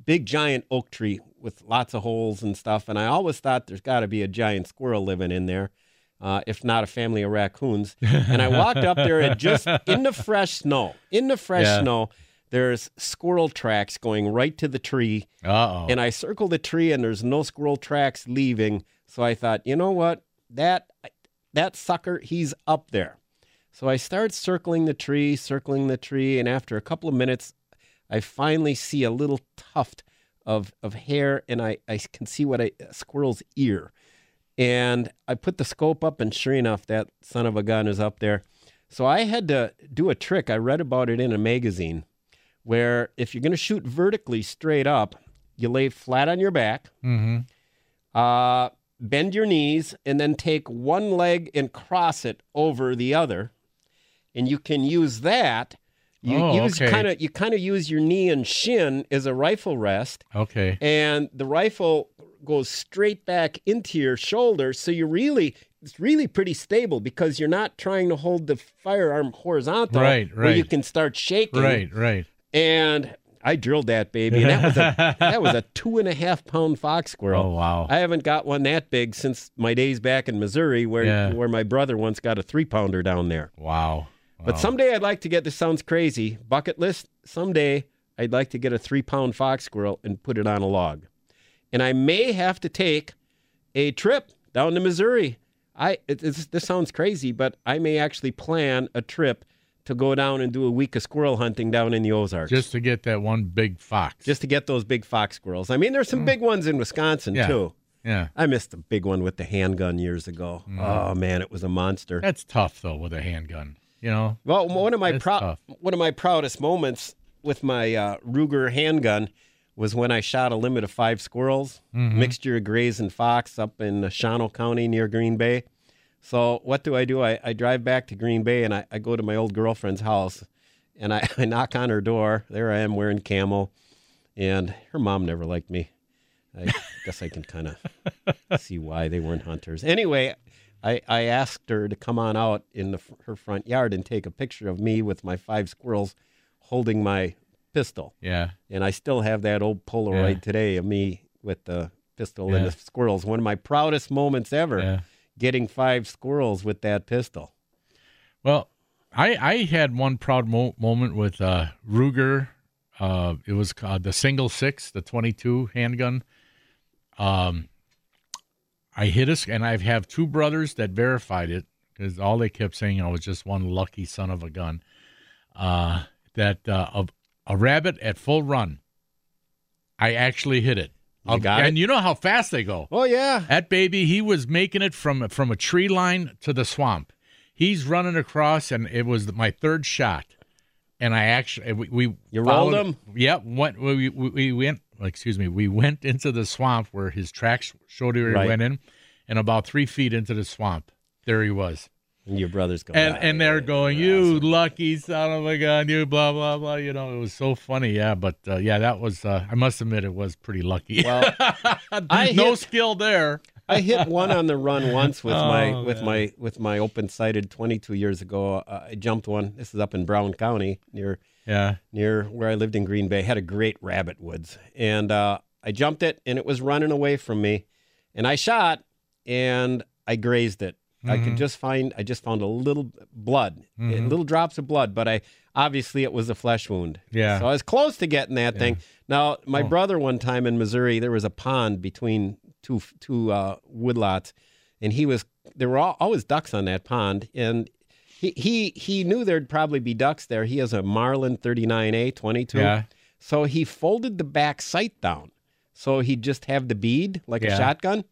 big giant oak tree with lots of holes and stuff, and I always thought there's got to be a giant squirrel living in there. Uh, if not a family of raccoons. And I walked up there and just in the fresh snow, in the fresh yeah. snow, there's squirrel tracks going right to the tree. Uh-oh. And I circle the tree and there's no squirrel tracks leaving. So I thought, you know what? That, that sucker, he's up there. So I start circling the tree, circling the tree. And after a couple of minutes, I finally see a little tuft of, of hair. And I, I can see what I, a squirrel's ear. And I put the scope up, and sure enough, that son of a gun is up there. So I had to do a trick. I read about it in a magazine where if you're going to shoot vertically straight up, you lay flat on your back, mm-hmm. uh, bend your knees, and then take one leg and cross it over the other. And you can use that. You oh, use okay. kind of you kind of use your knee and shin as a rifle rest. Okay. And the rifle goes straight back into your shoulder, so you really it's really pretty stable because you're not trying to hold the firearm horizontal. Right, right. Where you can start shaking. Right, right. And I drilled that baby, and that was a that was a two and a half pound fox squirrel. Oh wow! I haven't got one that big since my days back in Missouri, where yeah. where my brother once got a three pounder down there. Wow. But someday I'd like to get, this sounds crazy, bucket list, someday I'd like to get a three-pound fox squirrel and put it on a log. And I may have to take a trip down to Missouri. I it, it's, this sounds crazy, but I may actually plan a trip to go down and do a week of squirrel hunting down in the Ozarks. Just to get that one big fox. Just to get those big fox squirrels. I mean, there's some mm. big ones in Wisconsin, yeah. too. Yeah, I missed the big one with the handgun years ago. Mm. Oh, man, it was a monster. That's tough, though, with a handgun. You know, well, one of my prou- one of my proudest moments with my uh, Ruger handgun was when I shot a limit of five squirrels, mm-hmm. mixture of grays and fox, up in Shawano County near Green Bay. So what do I do? I, I drive back to Green Bay and I, I go to my old girlfriend's house, and I, I knock on her door. There I am wearing camo, and her mom never liked me. I guess I can kind of see why they weren't hunters. Anyway. I, I asked her to come on out in the, her front yard and take a picture of me with my five squirrels holding my pistol. Yeah. And I still have that old Polaroid yeah. today of me with the pistol yeah. and the squirrels. One of my proudest moments ever, yeah. getting five squirrels with that pistol. Well, I, I had one proud mo- moment with uh, Ruger. Uh, it was uh, the single six, the twenty-two handgun. Um. I hit us, and I have two brothers that verified it because all they kept saying I was just one lucky son of a gun. Uh, that uh, a, a rabbit at full run, I actually hit it. You got it. And you know how fast they go. Oh yeah, that baby, he was making it from from a tree line to the swamp. He's running across, and it was my third shot. And I actually we, we you followed, rolled him. Yep, yeah, went we we, we went. Excuse me, we went into the swamp where his tracks showed where he right. went in, and about three feet into the swamp, there he was. And your brother's going. And, and they're going, you awesome. Lucky son of a gun, you blah, blah, blah. You know, it was so funny, yeah. But, uh, yeah, that was, uh, I must admit, it was pretty lucky. Well, I no hit, skill there. I hit one on the run once with oh, my with man. my, with my open-sighted twenty-two years ago. Uh, I jumped one. This is up in Brown County near... Yeah, near where I lived in Green Bay, had a great rabbit woods, and uh, I jumped it, and it was running away from me, and I shot, and I grazed it. Mm-hmm. I could just find, I just found a little blood, mm-hmm. little drops of blood, but I obviously it was a flesh wound. Yeah, so I was close to getting that yeah. thing. Now, my oh. brother one time in Missouri, there was a pond between two two uh, woodlots, and he was there were all, always ducks on that pond, and. He, he he knew there'd probably be ducks there. He has a Marlin thirty-nine A twenty-two. Yeah. So he folded the back sight down. So he'd just have the bead like yeah. a shotgun.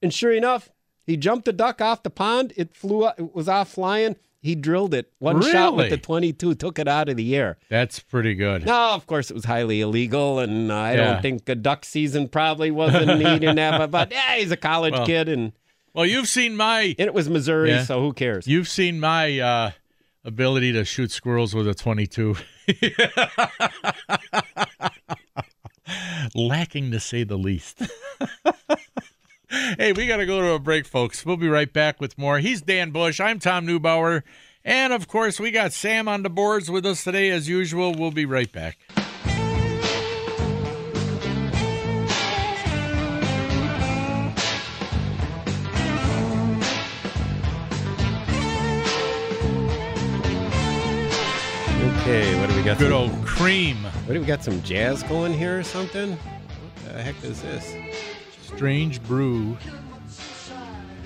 And sure enough, he jumped the duck off the pond. It flew up. It was off flying. He drilled it. One really? Shot with the twenty-two, took it out of the air. That's pretty good. No, of course, it was highly illegal, and uh, I yeah. don't think the duck season probably wasn't needed. But, but yeah, he's a college well. kid, and... Well, you've seen my... And it was Missouri, yeah. so who cares? You've seen my uh, ability to shoot squirrels with a twenty-two. Lacking, to say the least. Hey, we got to go to a break, folks. We'll be right back with more. He's Dan Bush. I'm Tom Neubauer. And, of course, we got Sam on the boards with us today, as usual. We'll be right back. we got good some, old Cream. What do we got? Some jazz going here or something? What the heck is this? Strange Brew.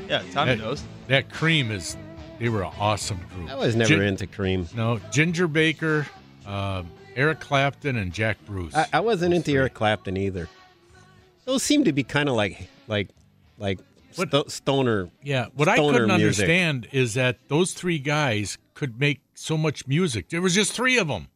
Yeah, Tommy that, knows. That Cream is. They were an awesome group. I was never G- into Cream. No, Ginger Baker, uh, Eric Clapton, and Jack Bruce. I, I wasn't into Eric Clapton either. Those seem to be kind of like like like what, sto- stoner. Yeah, what stoner I couldn't music. understand is that those three guys could make so much music. There was just three of them,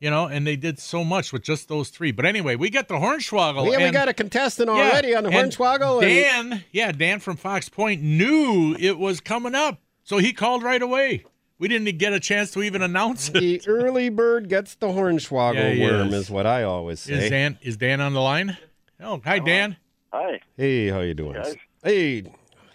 you know, and they did so much with just those three. But anyway, we got the Hornswoggle. Yeah, and, we got a contestant already yeah, on the Hornswoggle. Dan, and... yeah, Dan from Fox Point knew it was coming up, so he called right away. We didn't get a chance to even announce it. The early bird gets the Hornswoggle yeah, worm, is. is what I always say. Is Dan, is Dan on the line? Oh, hi, Dan. Hi. Hey, how you doing? Hey, hey,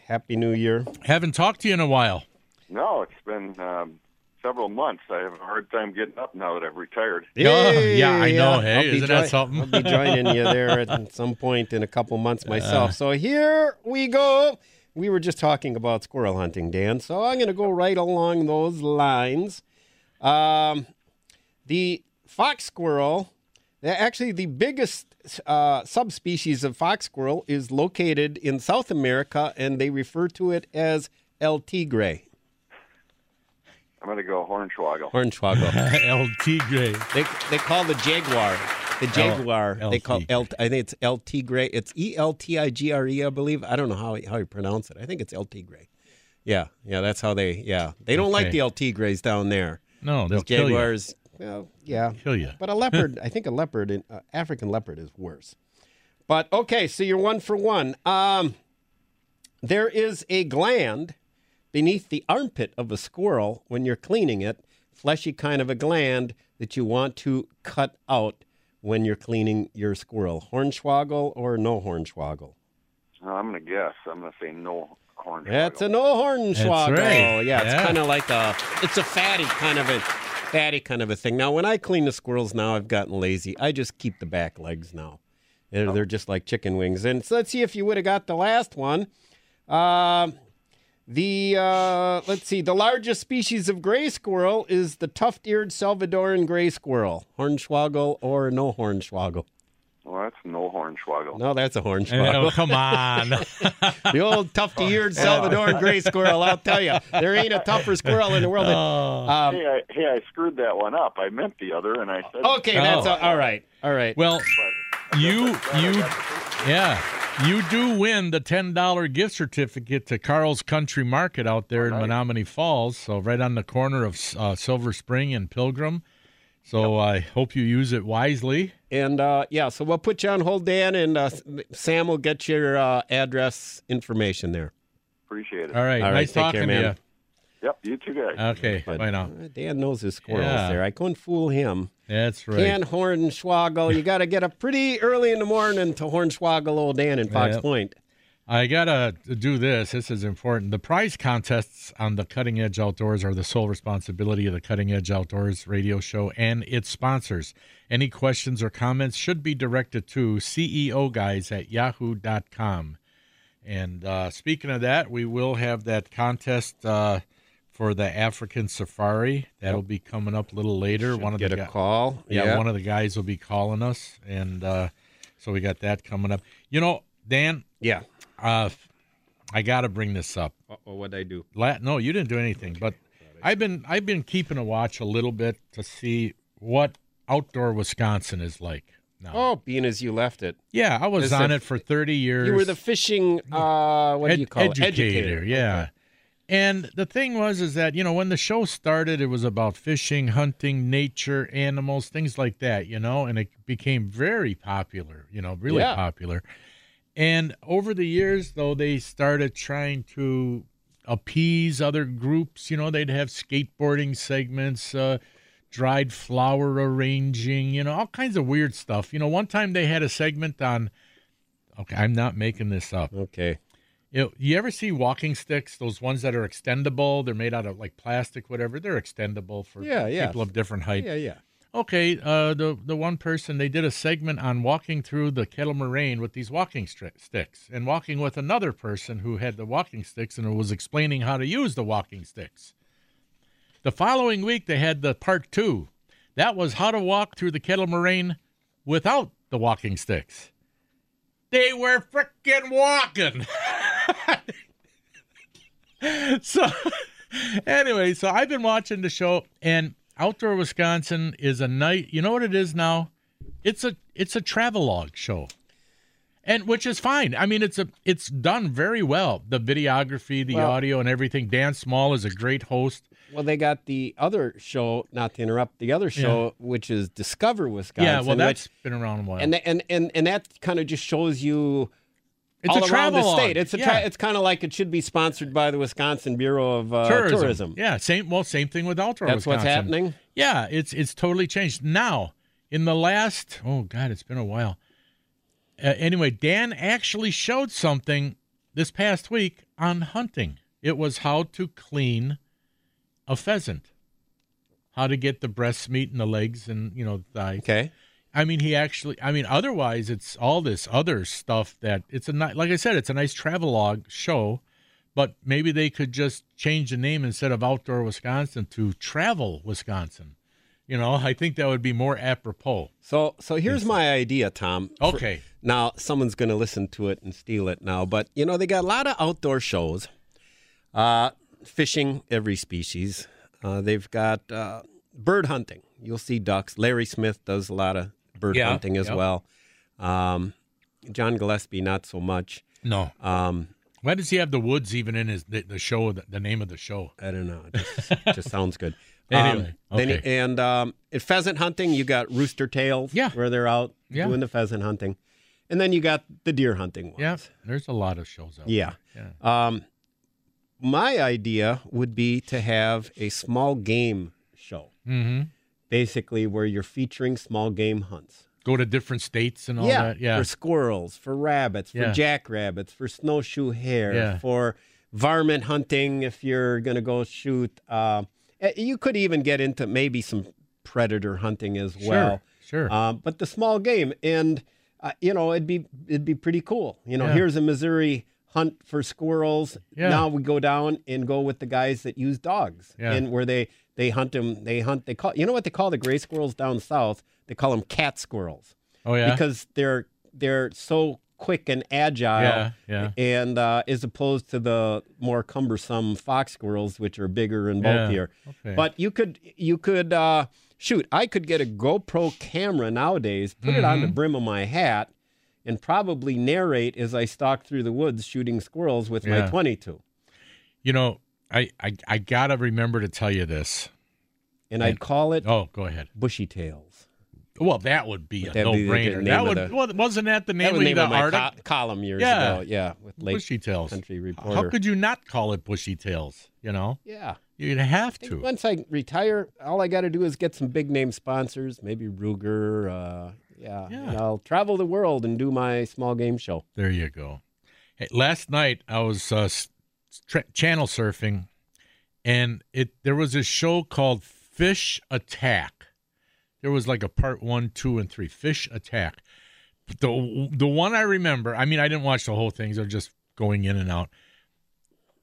happy New Year. Haven't talked to you in a while. No, it's been um, several months. I have a hard time getting up now that I've retired. Hey, yeah, I know. Yeah. Hey, isn't join- that something? I'll be joining you there at some point in a couple months myself. Uh, so here we go. We were just talking about squirrel hunting, Dan, so I'm going to go right along those lines. Um, the fox squirrel, actually the biggest uh, subspecies of fox squirrel is located in South America, and they refer to it as El Tigre. I'm going to go Hornswoggle. Hornswoggle. El Tigre. They, they call the jaguar. The jaguar, L- they call L. I think it's El Tigre. It's E L T I G R E, I believe. I don't know how how you pronounce it. I think it's El Tigre. Yeah, yeah, that's how they. Yeah, they don't okay. like the El Tigres down there. No, they'll kill you. Jaguars, well, yeah, kill you. But a leopard, I think a leopard, an uh, African leopard, is worse. But okay, so you're one for one. Um, there is a gland beneath the armpit of a squirrel when you're cleaning it, fleshy kind of a gland that you want to cut out when you're cleaning your squirrel. Hornswoggle or no Hornswoggle? No, I'm going to guess. I'm going to say no Hornswoggle. That's a no Hornswoggle. Right. Yeah, it's yeah. kind of like a, it's a fatty kind of a, fatty kind of a thing. Now, when I clean the squirrels now, I've gotten lazy. I just keep the back legs now. They're, oh. they're just like chicken wings. And so let's see if you would have got the last one. Uh, the, uh, let's see, the largest species of gray squirrel is the tuft-eared Salvadoran gray squirrel. Hornswoggle or no Hornswoggle? Well, that's no Hornswoggle. No, that's a Hornswoggle. Oh, come on. The old tuft-eared Salvadoran gray squirrel, I'll tell you. There ain't a tougher squirrel in the world. Than, um, hey, I, hey, I screwed that one up. I meant the other, and I said... Okay, oh. that's a, all right. All right. Well, you, you, yeah. You do win the ten dollars gift certificate to Carl's Country Market out there right. in Menominee Falls, so right on the corner of uh, Silver Spring and Pilgrim. So I yep. uh, hope you use it wisely. And, uh, yeah, so we'll put you on hold, Dan, and uh, Sam will get your uh, address information there. Appreciate it. All right, All right nice talking care, man. to you. Yep, you two guys. Okay, but bye now. Dan knows his squirrels yeah. there. I couldn't fool him. That's right. Dan Hornswoggle. You got to get up pretty early in the morning to Hornswoggle old Dan in Fox yep. Point. I got to do this. This is important. The prize contests on the Cutting Edge Outdoors are the sole responsibility of the Cutting Edge Outdoors radio show and its sponsors. Any questions or comments should be directed to C E O guys at yahoo dot com. And uh, speaking of that, we will have that contest uh, for the African safari. That'll be coming up a little later. Should one of get the a gu- call. Yeah, yeah, one of the guys will be calling us, and uh, so we got that coming up. You know, Dan. Yeah. Uh, I got to bring this up. Oh, what'd I do? La- no, you didn't do anything. Okay. But I've been I've been keeping a watch a little bit to see what outdoor Wisconsin is like. No. Oh, being as you left it. Yeah, I was as on it for thirty years. You were the fishing, uh, what Ed- do you call educator, it? Educator, yeah. Okay. And the thing was is that, you know, when the show started, it was about fishing, hunting, nature, animals, things like that, you know, and it became very popular, you know, really yeah. popular. And over the years, though, they started trying to appease other groups. You know, they'd have skateboarding segments, uh, dried flower arranging, you know, all kinds of weird stuff. You know, one time they had a segment on, okay, I'm not making this up. Okay. You, you ever see walking sticks, those ones that are extendable? They're made out of like plastic, whatever. They're extendable for yeah, yeah. people of different height. Yeah, yeah. Okay, uh, the, the one person, they did a segment on walking through the Kettle Moraine with these walking stri- sticks and walking with another person who had the walking sticks and was explaining how to use the walking sticks. The following week, they had the part two. That was how to walk through the Kettle Moraine without the walking sticks. They were frickin' walking. So, anyway, so I've been watching the show, and Outdoor Wisconsin is a night. You know what it is now? It's a it's a travelogue show, and which is fine. I mean, it's a it's done very well. The videography, the well, audio, and everything. Dan Small is a great host. Well, they got the other show. Not to interrupt, the other show, yeah. which is Discover Wisconsin. Yeah, well, that's which, been around a while, and and and and that kind of just shows you. It's all a travel the state. It's a yeah. tra- it's kind of like it should be sponsored by the Wisconsin Bureau of uh, Tourism. Tourism. Yeah, same. Well, same thing with Outdoor That's Wisconsin. That's what's happening. Yeah, it's it's totally changed now. In the last oh god, it's been a while. Uh, anyway, Dan actually showed something this past week on hunting. It was how to clean a pheasant, how to get the breast meat and the legs and you know thighs. Okay. I mean, he actually, I mean, otherwise it's all this other stuff that it's a nice, like I said, it's a nice travelogue show, but maybe they could just change the name instead of Outdoor Wisconsin to Travel Wisconsin. You know, I think that would be more apropos. So, so here's my idea, Tom. Okay. For, now someone's going to listen to it and steal it now, but you know, they got a lot of outdoor shows, uh, fishing, every species. Uh, they've got, uh, bird hunting. You'll see ducks. Larry Smith does a lot of bird yeah, hunting as yep. well. Um, John Gillespie, not so much. No. Um, Why does he have the woods even in his the, the show? The, the name of the show? I don't know. It just, just sounds good. Anyway, um, okay. Then he, and um, at pheasant hunting, you got rooster tails, yeah. where they're out yeah. doing the pheasant hunting, and then you got the deer hunting ones. Yeah, there's a lot of shows out. Yeah. there. Yeah. Um, my idea would be to have a small game show. Mm-hmm. Basically, where you're featuring small game hunts. Go to different states and all yeah, that. Yeah, for squirrels, for rabbits, for yeah. jackrabbits, for snowshoe hare, yeah. for varmint hunting if you're going to go shoot. Uh, you could even get into maybe some predator hunting as well. Sure, sure. Um, but the small game, and, uh, you know, it'd be, it'd be pretty cool. You know, yeah. here's a Missouri hunt for squirrels. Yeah. Now we go down and go with the guys that use dogs yeah. and where they... They hunt them. They hunt. They call. You know what they call the gray squirrels down south? They call them cat squirrels. Oh yeah. Because they're they're so quick and agile. Yeah. Yeah. And uh, as opposed to the more cumbersome fox squirrels, which are bigger and bulkier. Yeah. Okay. But you could you could uh, shoot. I could get a GoPro camera nowadays, put mm-hmm. it on the brim of my hat, and probably narrate as I stalk through the woods shooting squirrels with yeah. my twenty-two. You know. I, I, I got to remember to tell you this. And, and I'd call it oh, go ahead. Bushy Tails. Well, that would be but a no-brainer. That would the, well, wasn't that the name that of the, name the of my article? Co- column years yeah. ago. Yeah, with Lake Bushy Tails. Country Reporter. How could you not call it Bushy Tails, you know? Yeah. You'd have to. I once I retire, all I got to do is get some big-name sponsors, maybe Ruger. Uh, yeah. yeah. And I'll travel the world and do my small game show. There you go. Hey, last night, I was... Uh, Tra- channel surfing, and it there was a show called Fish Attack. There was like a part one, two, and three. Fish Attack. But the the one I remember. I mean, I didn't watch the whole thing. They're just going in and out.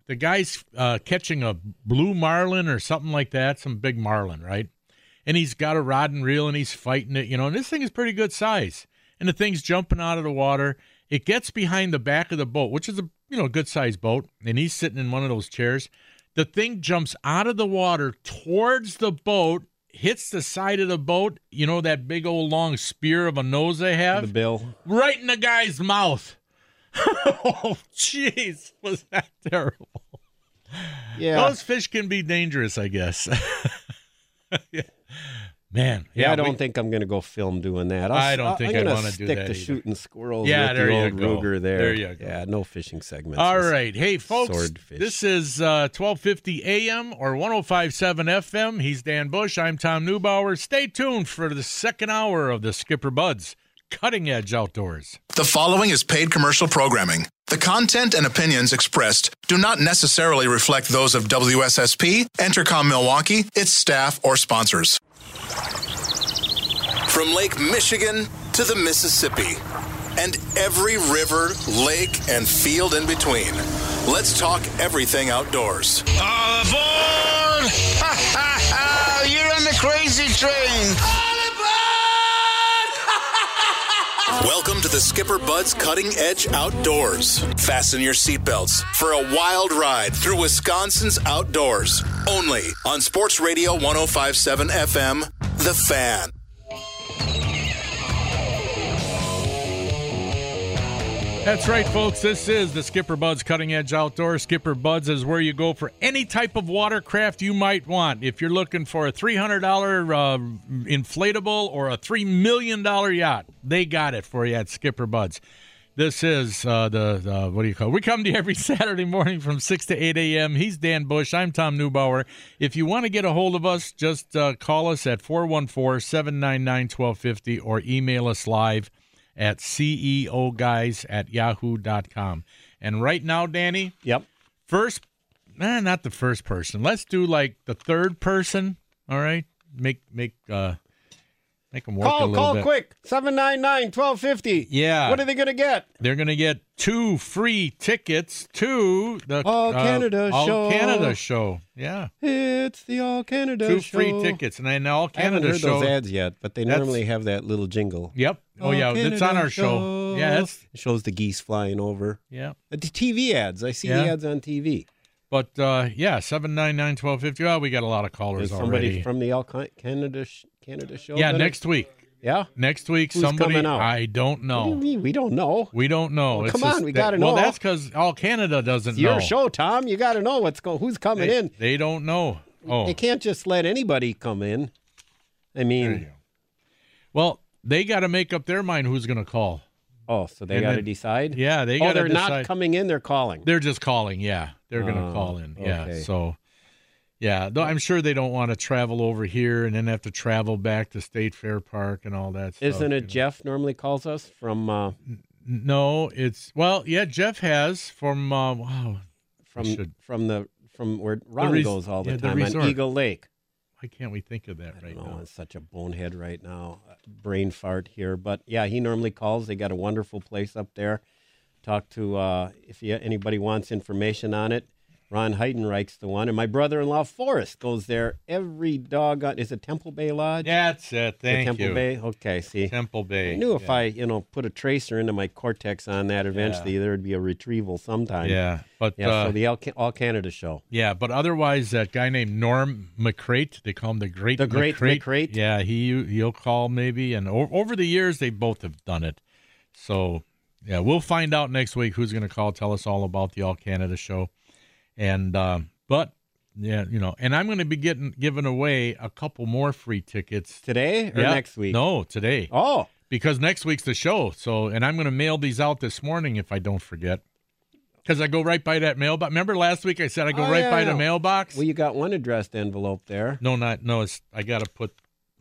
The guy's uh, catching a blue marlin or something like that, some big marlin, right? And he's got a rod and reel, and he's fighting it, you know. And this thing is pretty good size, and the thing's jumping out of the water. It gets behind the back of the boat, which is a you know, good-sized boat, and he's sitting in one of those chairs. The thing jumps out of the water towards the boat, hits the side of the boat, you know, that big old long spear of a nose they have? The bill. Right in the guy's mouth. Oh, jeez, was that terrible. Yeah. Those fish can be dangerous, I guess. yeah. Man, yeah, yeah I don't we, think I'm going to go film doing that. I'll, I don't I'll, think I want to do that. I'm going to stick to shooting squirrels yeah, with there the old you go. Ruger there. There you go. Yeah, no fishing segments. All right. Hey, folks, swordfish. This is uh, twelve fifty a.m. or one oh five point seven F M. He's Dan Bush. I'm Tom Neubauer. Stay tuned for the second hour of the Skipper Buds Cutting Edge Outdoors. The following is paid commercial programming. The content and opinions expressed do not necessarily reflect those of W S S P, Entercom Milwaukee, its staff, or sponsors. From Lake Michigan to the Mississippi and every river, lake, and field in between, let's talk everything outdoors. All aboard! Ha, ha, ha! You're on the crazy train. Welcome to the Skipper Buds Cutting Edge Outdoors. Fasten your seatbelts for a wild ride through Wisconsin's outdoors. Only on Sports Radio one oh five point seven F M, The Fan. That's right, folks. This is the Skipper Buds Cutting Edge Outdoors. Skipper Buds is where you go for any type of watercraft you might want. If you're looking for a three hundred dollars uh, inflatable or a three million dollars yacht, they got it for you at Skipper Buds. This is uh, the, uh, what do you call it? We come to you every Saturday morning from six to eight a.m. He's Dan Bush. I'm Tom Neubauer. If you want to get a hold of us, just uh, call us at four one four, seven nine nine, one two five zero or email us live at C E O guys at yahoo dot com. And right now, Danny, yep. First, nah, not the first person. Let's do like the third person. All right, make make uh, make them work call, a little call bit. Call quick seven nine nine, one two five zero. Yeah, what are they gonna get? They're gonna get two free tickets to the All uh, Canada All Show. All Canada Show. Yeah, it's the All Canada Show. Two free show. tickets, and then All Canada I haven't heard Show. Those ads yet, but they that's, normally have that little jingle. Yep. Oh, yeah, Canada it's on our show. show. Yeah, that's... It shows the geese flying over. Yeah. The T V ads. I see yeah. the ads on T V. But, uh, yeah, seven nine nine, one two five zero. Oh, we got a lot of callers There's already. Somebody from the All Canada Canada show? Yeah, next it? week. Yeah? Next week, Who's somebody... Coming out? I don't know. What do you mean? We don't know. We don't know. Well, come it's on, we got to know. Well, that's because All Canada doesn't it's know. Your show, Tom. You got to know what's go- who's coming they, in. They don't know. Oh. They can't just let anybody come in. I mean... There you go. Well... They got to make up their mind who's going to call. Oh, so they got to decide? Yeah, they got to decide. Oh, they're decide. not coming in, they're calling. They're just calling, yeah. They're oh, going to call in, yeah. Okay. So, yeah, though I'm sure they don't want to travel over here and then have to travel back to State Fair Park and all that stuff. Isn't it Jeff know. normally calls us from? Uh... No, it's, well, yeah, Jeff has from, uh, wow. From should... from the from where Ron res- goes all the yeah, time the on Eagle Lake. Why can't we think of that I right don't know. now? It's such a bonehead right now. Brain fart here. But, yeah, he normally calls. They got a wonderful place up there. Talk to, uh, if you, anybody wants information on it, Ron Heidenreich's the one. And my brother-in-law, Forrest, goes there every doggone. Is it Temple Bay Lodge? That's it. Thank Temple you. Temple Bay? Okay, see. Temple Bay. I knew if yeah. I, you know, put a tracer into my cortex on that eventually, yeah. there would be a retrieval sometime. Yeah. But, yeah, uh, so the All, Can- All Canada Show. Yeah, but otherwise, that guy named Norm McCrate, they call him the Great The Great McCrate. McCrate. Yeah, he, he'll call maybe. And o- over the years, they both have done it. So, yeah, we'll find out next week who's going to call, tell us all about the All Canada Show. And, uh, but, yeah, you know, and I'm going to be getting giving away a couple more free tickets. Today or yeah. next week? No, today. Oh. Because next week's the show. So, and I'm going to mail these out this morning if I don't forget. Because I go right by that mailbox. Remember last week I said I go oh, right yeah, by yeah. the mailbox? Well, you got one addressed envelope there. No, not no. It's, I got to put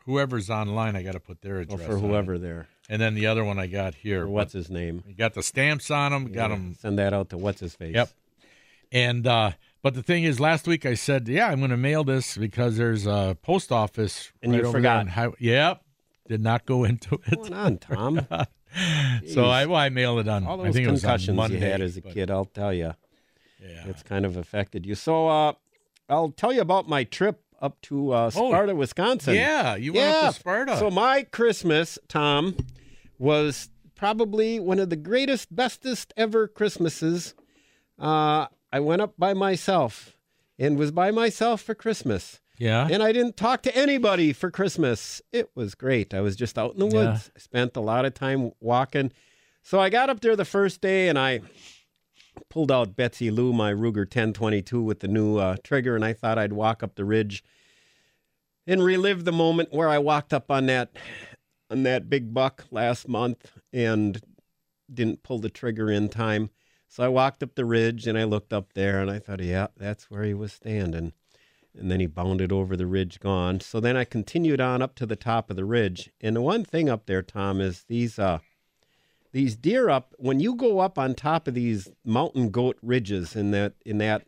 whoever's online. I got to put their address. Oh, for whoever on there. And then the other one I got here. For what's but, his name? You got the stamps on them. Yeah, got them. Send that out to what's his face. Yep. And uh, but the thing is, last week I said, yeah, I'm going to mail this because there's a post office. And right you forgot. High- yep, did not go into it. What's going on, Tom? So I, well, I mailed it on. All those I think concussions it was on Monday, you had as a but, kid, I'll tell you, yeah, it's kind of affected you. So uh, I'll tell you about my trip up to uh, Sparta, oh, Wisconsin. Yeah, you went yeah. up to Sparta. So my Christmas, Tom, was probably one of the greatest, bestest ever Christmases. Uh, I went up by myself and was by myself for Christmas. Yeah. And I didn't talk to anybody for Christmas. It was great. I was just out in the woods. Yeah. I spent a lot of time walking. So I got up there the first day and I pulled out Betsy Lou, my Ruger ten twenty-two with the new uh, trigger, and I thought I'd walk up the ridge and relive the moment where I walked up on that on that big buck last month and didn't pull the trigger in time. So I walked up the ridge, and I looked up there, and I thought, yeah, that's where he was standing. And then he bounded over the ridge, gone. So then I continued on up to the top of the ridge. And the one thing up there, Tom, is these uh, these deer up, when you go up on top of these mountain goat ridges in that in that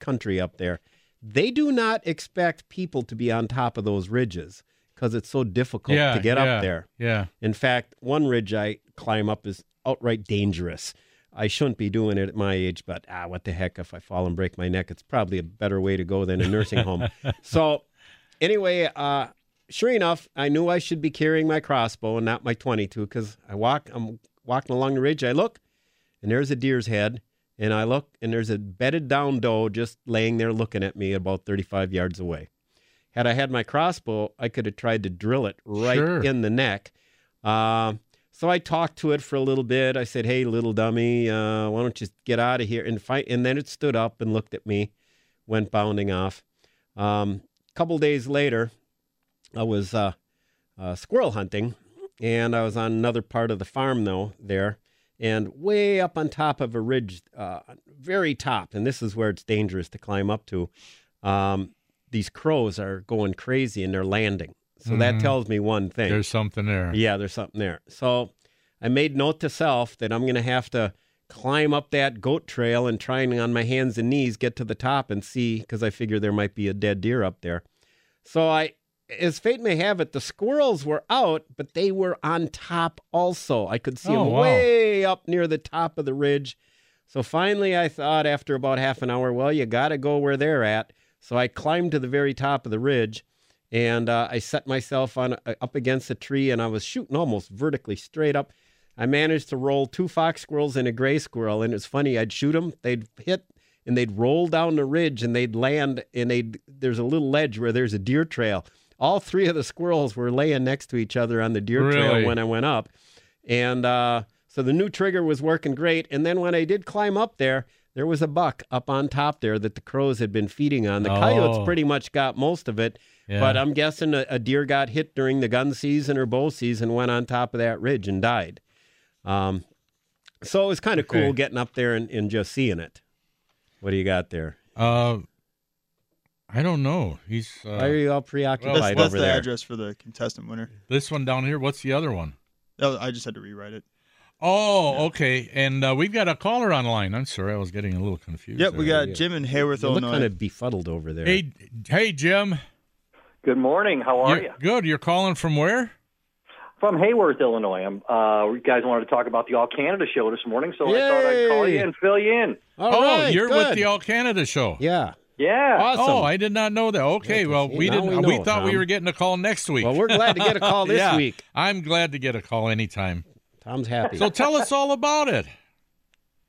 country up there, they do not expect people to be on top of those ridges because it's so difficult yeah, to get yeah, up there. Yeah. In fact, one ridge I climb up is outright dangerous. I shouldn't be doing it at my age, but ah, what the heck, if I fall and break my neck, it's probably a better way to go than a nursing home. So anyway, uh, sure enough, I knew I should be carrying my crossbow and not my twenty-two, because I walk, I'm walking along the ridge. I look, and there's a deer's head. And I look, and there's a bedded down doe just laying there looking at me about thirty-five yards away. Had I had my crossbow, I could have tried to drill it right sure. in the neck. Uh, so I talked to it for a little bit. I said, hey, little dummy, uh, why don't you get out of here and fight? And then it stood up and looked at me, went bounding off. A um, couple days later, I was uh, uh, squirrel hunting, and I was on another part of the farm, though, there, and way up on top of a ridge, uh, very top, and this is where it's dangerous to climb up to. Um, these crows are going crazy, and they're landing. So mm-hmm. that tells me one thing. There's something there. Yeah, there's something there. So I made note to self that I'm going to have to climb up that goat trail and trying on my hands and knees get to the top and see, because I figure there might be a dead deer up there. So I... as fate may have it, the squirrels were out, but they were on top also. I could see oh, them wow. way up near the top of the ridge. So finally I thought after about half an hour, well, you got to go where they're at. So I climbed to the very top of the ridge, and uh, I set myself on uh, up against a tree, and I was shooting almost vertically straight up. I managed to roll two fox squirrels and a gray squirrel, and it was funny. I'd shoot them, they'd hit, and they'd roll down the ridge, and they'd land, and they'd, there's a little ledge where there's a deer trail. All three of the squirrels were laying next to each other on the deer really? trail when I went up. And uh, so the new trigger was working great. And then when I did climb up there, there was a buck up on top there that the crows had been feeding on. The oh. coyotes pretty much got most of it. Yeah. But I'm guessing a, a deer got hit during the gun season or bow season, went on top of that ridge and died. Um, so it was kind of okay. cool getting up there and, and just seeing it. What do you got there? Uh I don't know. He's. Uh, Why are you all preoccupied that's, over that's there? That's the address for the contestant winner. This one down here. What's the other one? Oh, I just had to rewrite it. Oh, yeah. okay. And uh, we've got a caller online. I'm sorry, I was getting a little confused. Yep, there. we got Jim in Heyworth, Illinois. You look kind of befuddled over there. Hey, hey, Jim. Good morning. How are you? Good. You're calling from where? From Heyworth, Illinois. I'm, uh, you guys wanted to talk about the All Canada Show this morning, so Yay. I thought I'd call you and fill you in. All oh, right, you're good. With the All Canada Show. Yeah. Yeah. Awesome. Oh, I did not know that. Okay, well, we didn't. We, know, we thought Tom. we were getting a call next week. Well, we're glad to get a call this yeah, week. I'm glad to get a call anytime. Tom's happy. So tell us all about it.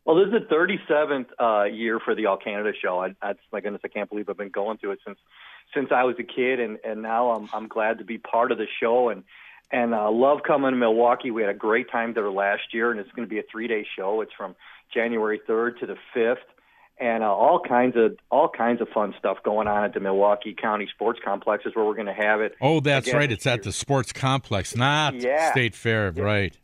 Well, this is the thirty-seventh uh, year for the All Canada Show. I, that's my goodness, I can't believe I've been going through it since since I was a kid, and, and now I'm I'm glad to be part of the show and and uh, love coming to Milwaukee. We had a great time there last year, and it's going to be a three-day show. It's from January third to the fifth. And uh, all kinds of all kinds of fun stuff going on at the Milwaukee County Sports Complex is where we're going to have it. Oh, that's again, right. It's at the sports complex, not yeah. State Fair, it's, right?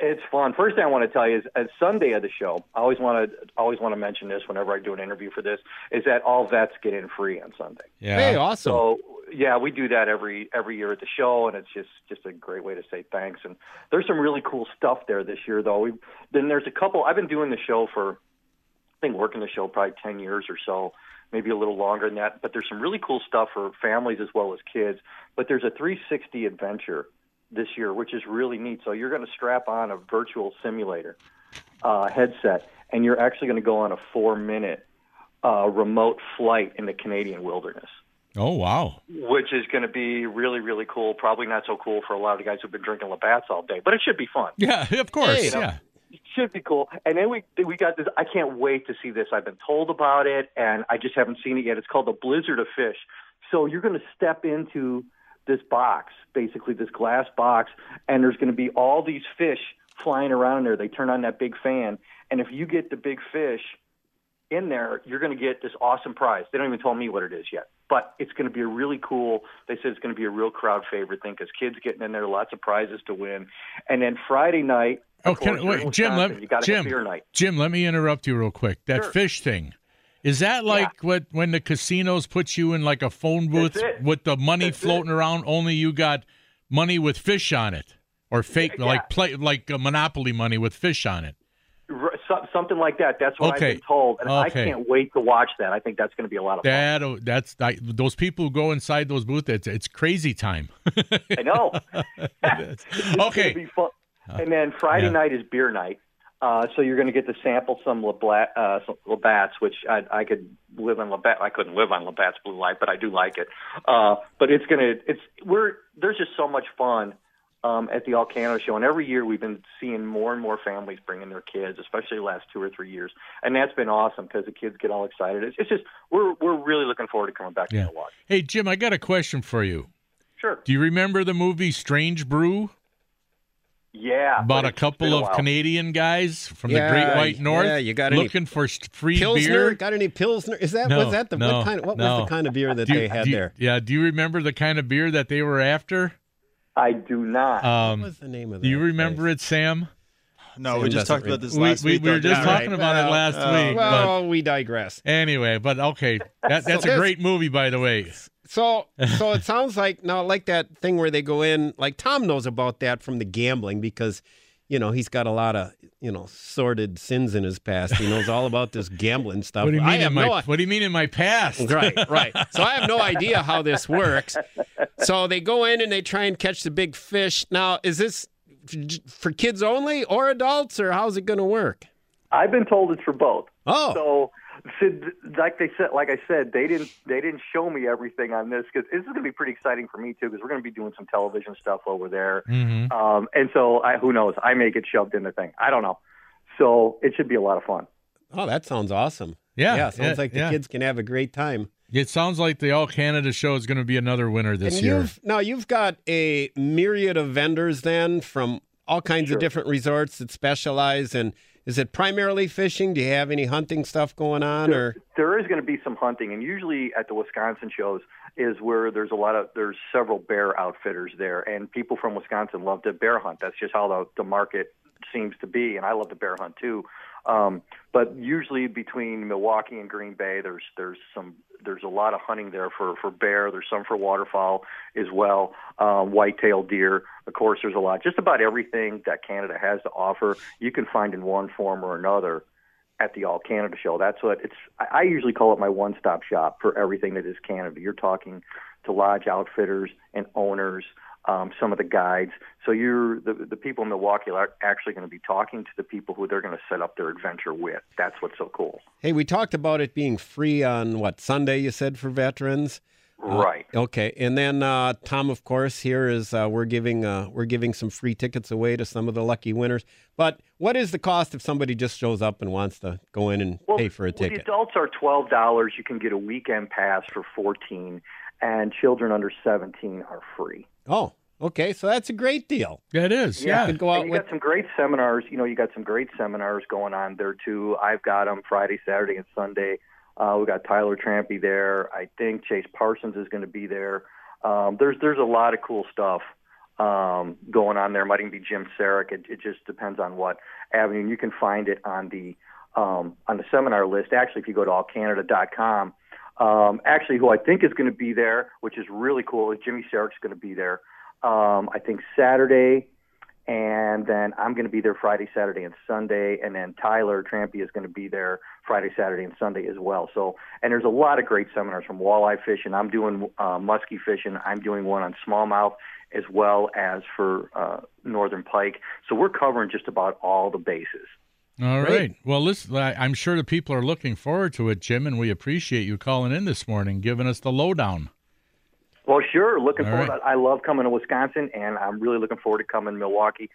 It's fun. First thing I want to tell you is, as Sunday of the show, I always want to always want to mention this whenever I do an interview for this, is that all vets get in free on Sunday. Yeah, hey, awesome. So yeah, we do that every every year at the show, and it's just just a great way to say thanks. And there's some really cool stuff there this year, though. We've, then there's a couple. I've been doing the show for. working the show probably ten years or so, maybe a little longer than that, but there's some really cool stuff for families as well as kids. But there's a three sixty adventure this year, which is really neat. So you're going to strap on a virtual simulator uh, headset, and you're actually going to go on a four-minute uh, remote flight in the Canadian wilderness. Oh, wow. Which is going to be really, really cool. Probably not so cool for a lot of the guys who've been drinking Labatt's all day, but it should be fun. Yeah, of course, hey, you know? yeah. It should be cool. And then we we got this. I can't wait to see this. I've been told about it, and I just haven't seen it yet. It's called the Blizzard of Fish. So you're going to step into this box, basically this glass box, and there's going to be all these fish flying around there. They turn on that big fan, and if you get the big fish in there, you're going to get this awesome prize. They don't even tell me what it is yet, but it's going to be a really cool, they said it's going to be a real crowd favorite thing because kids getting in there, lots of prizes to win. And then Friday night, Oh, can, wait, Jim, let, you Jim, Jim, let me interrupt you real quick. That sure. fish thing, is that like yeah. what when the casinos put you in like a phone booth with the money That's floating it. around, only you got money with fish on it or fake, yeah. like play like a Monopoly money with fish on it? Something like that. That's what okay. I've been told, and okay. I can't wait to watch that. I think that's going to be a lot of that, fun. That's I, those people who go inside those booths, it's, it's crazy time. I know. it's okay. Gonna be fun. And then Friday yeah. night is beer night. Uh, so you're going to get to sample some Labatt, uh, some Labatt's, which I, I could live on Labatt. I couldn't live on Labatt's Blue Light, but I do like it. Uh, but it's going to, it's, we're, there's just so much fun um, at the All Canada Show. And every year we've been seeing more and more families bringing their kids, especially the last two or three years. And that's been awesome because the kids get all excited. It's, it's just, we're, we're really looking forward to coming back yeah. to Milwaukee. Hey, Jim, I got a question for you. Sure. Do you remember the movie Strange Brew? Yeah. About a couple of a Canadian guys from yeah, the Great White North yeah, you got looking any for free Pilsner? beer. Got any Pilsner? Is that, no, was that the, no, what, kind of, what no. was the kind of beer that do, they had you, there? Yeah. Do you remember the kind of beer that they were after? I do not. Um, what was the name of that? Do you remember place? it, Sam? No, Sam we just talked read. about this last we, week. We, we were just talking right. about well, it last uh, week. Well, but we digress. Anyway, but okay. That, that's so a great movie, by the way. So so it sounds like, now, like that thing where they go in, like Tom knows about that from the gambling because, you know, he's got a lot of, you know, sordid sins in his past. He knows all about this gambling stuff. What do you mean, in my, no, what do you mean in my past? Right, right. So I have no idea how this works. So they go in and they try and catch the big fish. Now, is this for kids only or adults, or how's it going to work? I've been told it's for both. Oh. So... Sid, like they said, like I said, they didn't they didn't show me everything on this because this is going to be pretty exciting for me too because we're going to be doing some television stuff over there, mm-hmm. um, and so I, who knows? I may get shoved in the thing. I don't know. So it should be a lot of fun. Oh, that sounds awesome! Yeah, yeah, sounds yeah, like the yeah. kids can have a great time. It sounds like the All Canada Show is going to be another winner this and year. You've, now you've got a myriad of vendors then from all kinds sure. of different resorts that specialize in. Is it primarily fishing? Do you have any hunting stuff going on? There, or there is going to be some hunting, and usually at the Wisconsin shows is where there's a lot of there's several bear outfitters there, and people from Wisconsin love to bear hunt. That's just how the, the market seems to be, and I love to bear hunt too. Um, but usually between Milwaukee and Green Bay, there's there's some there's a lot of hunting there for, for bear. There's some for waterfowl as well, uh, white-tailed deer. Of course, there's a lot. Just about everything that Canada has to offer, you can find in one form or another at the All Canada Show. That's what it's. I usually call it my one-stop shop for everything that is Canada. You're talking to lodge outfitters and owners. Um, some of the guides. So you're the, the people in Milwaukee are actually going to be talking to the people who they're going to set up their adventure with. That's what's so cool. Hey, we talked about it being free on, what, Sunday, you said, for veterans? Right. Uh, okay. And then, uh, Tom, of course, here is uh, we're giving uh, we're giving some free tickets away to some of the lucky winners. But what is the cost if somebody just shows up and wants to go in and well, pay for a well, ticket? The adults are twelve dollars. You can get a weekend pass for fourteen dollars, and children under seventeen are free. Oh, okay. So that's a great deal. Yeah, it is. Yeah. You could go out and you with... got some great seminars. You know, you got some great seminars going on there, too. I've got them Friday, Saturday, and Sunday. Uh, we got Tyler Trampy there. I think Chase Parsons is going to be there. Um, there's there's a lot of cool stuff um, going on there. Might even be Jim Sarek. It, it just depends on what avenue. And you can find it on the um, on the seminar list. Actually, if you go to all canada dot com, Um, actually, who I think is going to be there, which is really cool, is Jimmy Sarek's going to be there, um, I think Saturday, and then I'm going to be there Friday, Saturday, and Sunday, and then Tyler Trampy is going to be there Friday, Saturday, and Sunday as well. So, and there's a lot of great seminars from walleye fishing. I'm doing uh, muskie fishing. I'm doing one on smallmouth as well as for uh, northern pike. So we're covering just about all the bases. All right. right. Well, listen, I'm sure the people are looking forward to it, Jim, and we appreciate you calling in this morning, giving us the lowdown. Well, sure. Looking All forward. Right. I love coming to Wisconsin, and I'm really looking forward to coming to Milwaukee.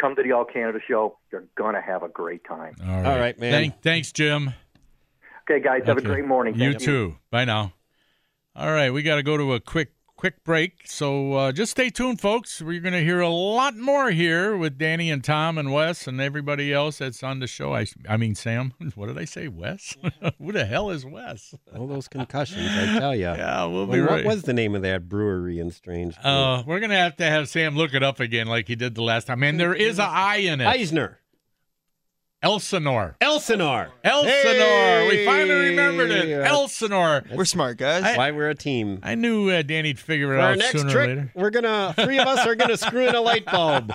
Come to the All Canada Show. You're going to have a great time. All right, All right man. Thank, thanks, Jim. Okay, guys. Have okay. a great morning. You, you too. Bye now. All right. We got to go to a quick, quick break. So uh, just stay tuned, folks. We're going to hear a lot more here with Danny and Tom and Wes and everybody else that's on the show. I, I mean, Sam, what did I say, Wes? Who the hell is Wes? All those concussions, I tell you. Yeah, we'll be well, right. What was the name of that brewery in Strange Brew? Uh, we're going to have to have Sam look it up again like he did the last time. And there is an I in it. Eisner. Elsinore. Elsinore. Elsinore. Hey! We finally remembered it. Elsinore. We're smart, guys. That's why we're a team. I knew uh, Danny'd figure it out sooner or later. We're gonna, three of us are going to screw in a light bulb.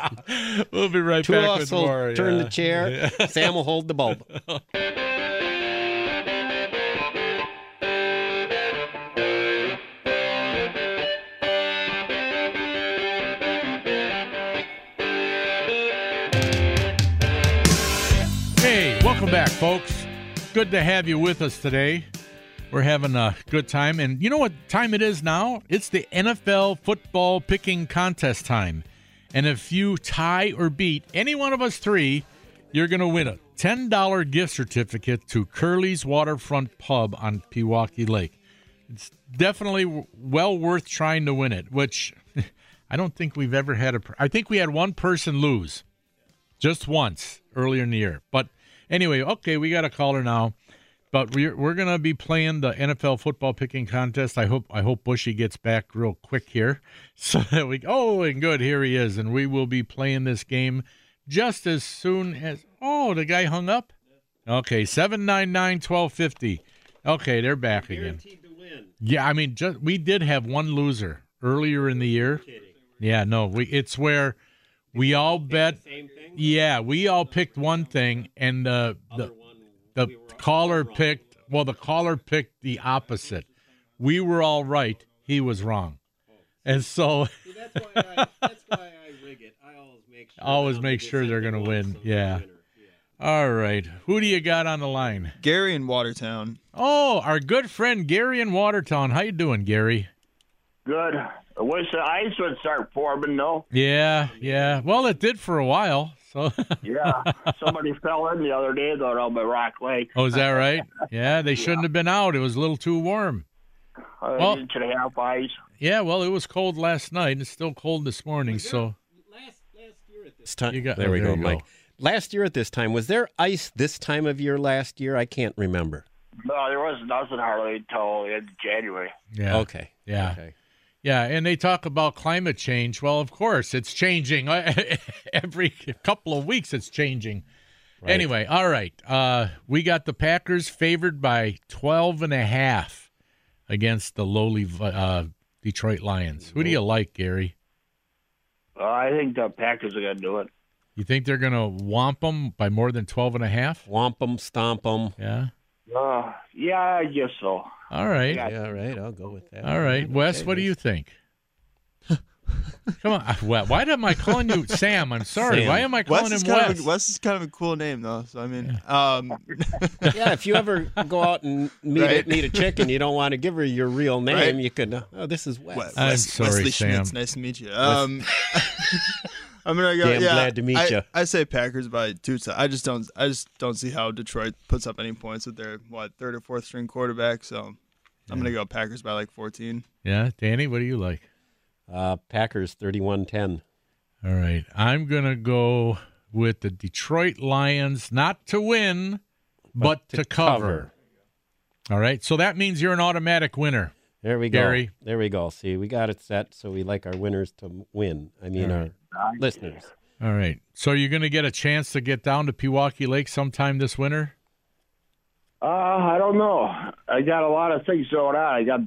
We'll be right Two back us with will more. Turn yeah. the chair. Yeah. Sam will hold the bulb. Hey, welcome back, folks. Good to have you with us today. We're having a good time. And you know what time it is now? It's the N F L football picking contest time. And if you tie or beat any one of us three, you're going to win a ten dollars gift certificate to Curly's Waterfront Pub on Pewaukee Lake. It's definitely well worth trying to win it, which I don't think we've ever had. a. I think we had one person lose just once earlier in the year. But anyway, okay, we got a caller now. But we're we're going to be playing the N F L football picking contest. I hope I hope Bushy gets back real quick here so that we oh and good here he is, and we will be playing this game just as soon as oh the guy hung up. Okay, seven nine nine, twelve fifty. Okay, they're back again. Guaranteed to win. Yeah, I mean just we did have one loser earlier in the year. Yeah, no, we it's where we all bet. Yeah, we all picked one thing and the the The caller picked, well, the caller picked the opposite. We were all right. He was wrong. And so. That's why I rig it. I always make sure. Always make sure they're going to win. Yeah. All right. Who do you got on the line? Gary in Watertown. Oh, our good friend Gary in Watertown. How you doing, Gary? Good. I wish the ice would start forming, though. Yeah, yeah. Well, it did for a while. So yeah, somebody fell in the other day though on my Rock Lake. Oh, is that right? Yeah, they shouldn't yeah. have been out. It was a little too warm. Uh, well, inch and a half ice. Yeah, well, it was cold last night, and it's still cold this morning. There, so last last year at this time, you got, there oh, we there go, Mike. Go. Last year at this time, was there ice this time of year last year? I can't remember. No, there was nothing hardly until in January. Yeah. Okay. Yeah. Okay. Yeah, and they talk about climate change. Well, of course, it's changing. Every couple of weeks it's changing. Right. Anyway, all right. Uh, we got the Packers favored by twelve and a half against the lowly uh, Detroit Lions. Who do you like, Gary? Uh, I think the Packers are going to do it. You think they're going to womp them by more than twelve and a half? Womp them, stomp them. Yeah? Uh, yeah, I guess so. All right. Yeah, all right. I'll go with that. All right. Wes, what do you think? Come on. Why am I calling you Sam? I'm sorry. Sam. Why am I calling Wes him Wes? A, Wes is kind of a cool name, though. So, I mean, yeah. Um... yeah, if you ever go out and meet, right? a, meet a chick and you don't want to give her your real name, right? You could, oh, this is Wes. Wes I'm Wes, sorry, Wesley Sam. Schmitz, nice to meet you. Um, I'm gonna go. Damn yeah, glad to meet I, you. I say Packers by two. I just don't. I just don't see how Detroit puts up any points with their what third or fourth string quarterback. So I'm yeah. gonna go Packers by like fourteen. Yeah, Danny, what do you like? Uh, Packers thirty-one ten. All right, I'm gonna go with the Detroit Lions, not to win, but, but to, to cover. cover. All right, so that means you're an automatic winner. There we go. Gary. There we go. See, we got it set, so we like our winners to win. I mean, right. our listeners. All right. So you're going to get a chance to get down to Pewaukee Lake sometime this winter? Uh, I don't know. I got a lot of things going on. I got.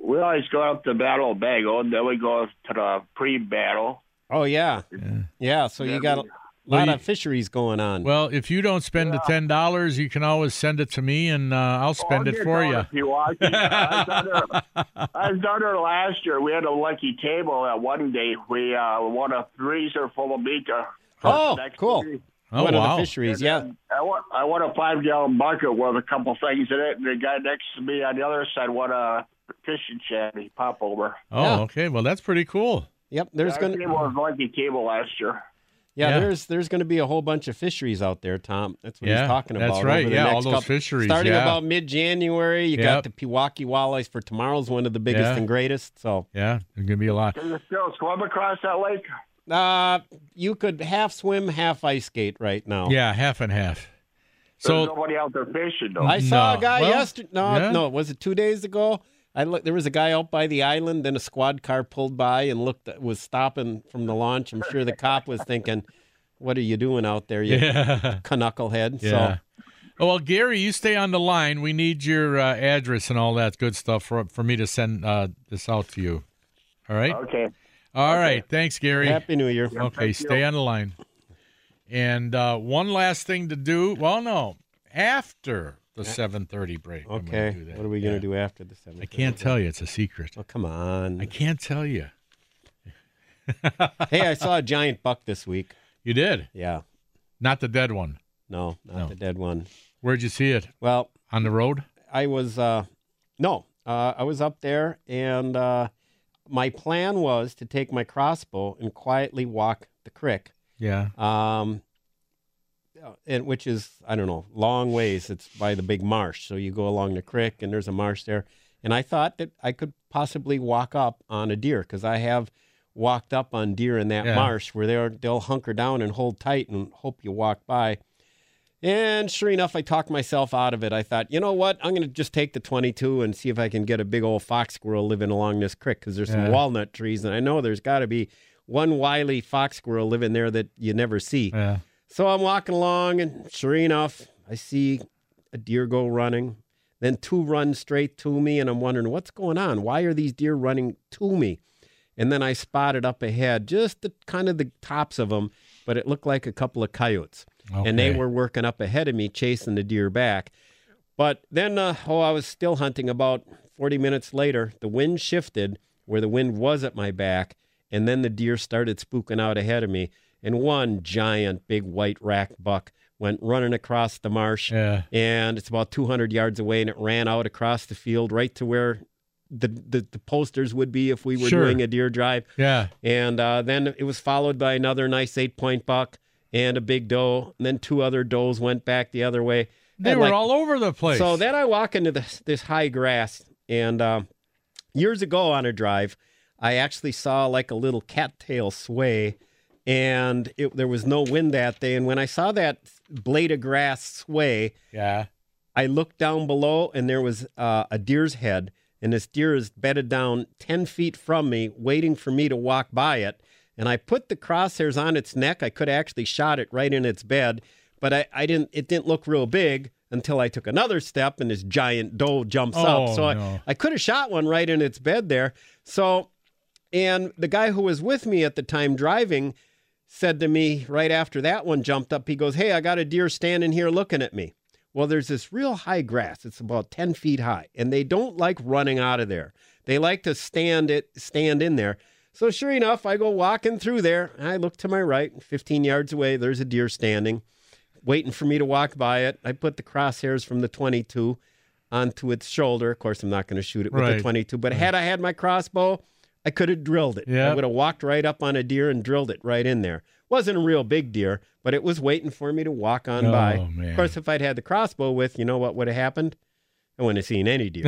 We always go up to Battle of Bago, and then we go to the pre-battle. Oh, yeah. Yeah, yeah so yeah, you got a lot well, of fisheries going on. Well, if you don't spend yeah. the ten dollars, you can always send it to me, and uh, I'll spend oh, it for you. Pewaukee. I, was there, I was down there last year. We had a lucky table at one day. We uh, won a freezer full of beaker. Oh, cool. Week. Oh, one wow. of the fisheries, yeah. And, uh, I, won, I won a five-gallon bucket with a couple things in it, and the guy next to me on the other side won a fishing shanty pop over. Oh, yeah. Okay. Well, that's pretty cool. Yep. There's yeah, going to be a lucky table last year. Yeah, yeah, there's there's going to be a whole bunch of fisheries out there, Tom. That's what yeah, he's talking about. That's right. Over the yeah, next all those couple, fisheries. Starting yeah. about mid-January, you yep. got the Pewaukee Walleyes for tomorrow's one of the biggest yeah. and greatest. So yeah, there's going to be a lot. Can you still swim across that lake? Uh, you could half swim, half ice skate right now. Yeah, half and half. So there's nobody out there fishing, though. I saw no. a guy well, yesterday. No, yeah. no, was it two days ago? I look, there was a guy out by the island, then a squad car pulled by and looked was stopping from the launch. I'm sure the cop was thinking, what are you doing out there, you yeah. knucklehead? Yeah. So, oh, well, Gary, you stay on the line. We need your uh, address and all that good stuff for for me to send uh, this out to you. All right? Okay. All okay. right. Thanks, Gary. Happy New Year. Yeah, okay, stay you. on the line. And uh, one last thing to do. Well, no, after the seven thirty break. Okay. Do that. What are we yeah. going to do after the seven thirty? I can't tell you. It's a secret. Oh, come on. I can't tell you. Hey, I saw a giant buck this week. You did? Yeah. Not the dead one. No, not no. the dead one. Where'd you see it? Well, on the road? I was, uh, no, uh, I was up there, and uh, my plan was to take my crossbow and quietly walk the creek. Yeah. Um, and which is, I don't know, long ways. It's by the big marsh. So you go along the creek, and there's a marsh there. And I thought that I could possibly walk up on a deer, because I have walked up on deer in that yeah. marsh where they're, they'll hunker down and hold tight and hope you walk by. And sure enough, I talked myself out of it. I thought, you know what? I'm going to just take the twenty-two and see if I can get a big old fox squirrel living along this creek, because there's yeah. some walnut trees, and I know there's got to be one wily fox squirrel living there that you never see. Yeah. So I'm walking along, and sure enough, I see a deer go running. Then two run straight to me, and I'm wondering, what's going on? Why are these deer running to me? And then I spotted up ahead, just the kind of the tops of them, but it looked like a couple of coyotes. Okay. And they were working up ahead of me, chasing the deer back. But then, uh, oh, I was still hunting. About forty minutes later, the wind shifted where the wind was at my back, and then the deer started spooking out ahead of me. And one giant, big white rack buck went running across the marsh, yeah. and it's about two hundred yards away, and it ran out across the field right to where the, the, the posters would be if we were sure. doing a deer drive. Yeah. And uh, then it was followed by another nice eight-point buck and a big doe, and then two other does went back the other way. They and were like, all over the place. So then I walk into this, this high grass, and uh, years ago on a drive, I actually saw like a little cattail sway. And it, there was no wind that day. And when I saw that blade of grass sway, yeah, I looked down below, and there was uh, a deer's head. And this deer is bedded down ten feet from me, waiting for me to walk by it. And I put the crosshairs on its neck. I could have actually shot it right in its bed. But I, I didn't. It didn't look real big until I took another step, and this giant doe jumps oh, up. So no. I, I could have shot one right in its bed there. So, and the guy who was with me at the time driving said to me right after that one jumped up, he goes, "Hey, I got a deer standing here looking at me." Well, there's this real high grass. It's about ten feet high, and they don't like running out of there. They like to stand it, stand in there. So sure enough, I go walking through there, and I look to my right, fifteen yards away, there's a deer standing, waiting for me to walk by it. I put the crosshairs from the twenty-two onto its shoulder. Of course, I'm not going to shoot it with right. the twenty-two, but right. had I had my crossbow, I could have drilled it. Yep. I would have walked right up on a deer and drilled it right in there. Wasn't a real big deer, but it was waiting for me to walk on oh, by. Man. Of course, if I'd had the crossbow with, you know what would have happened? I wouldn't have seen any deer.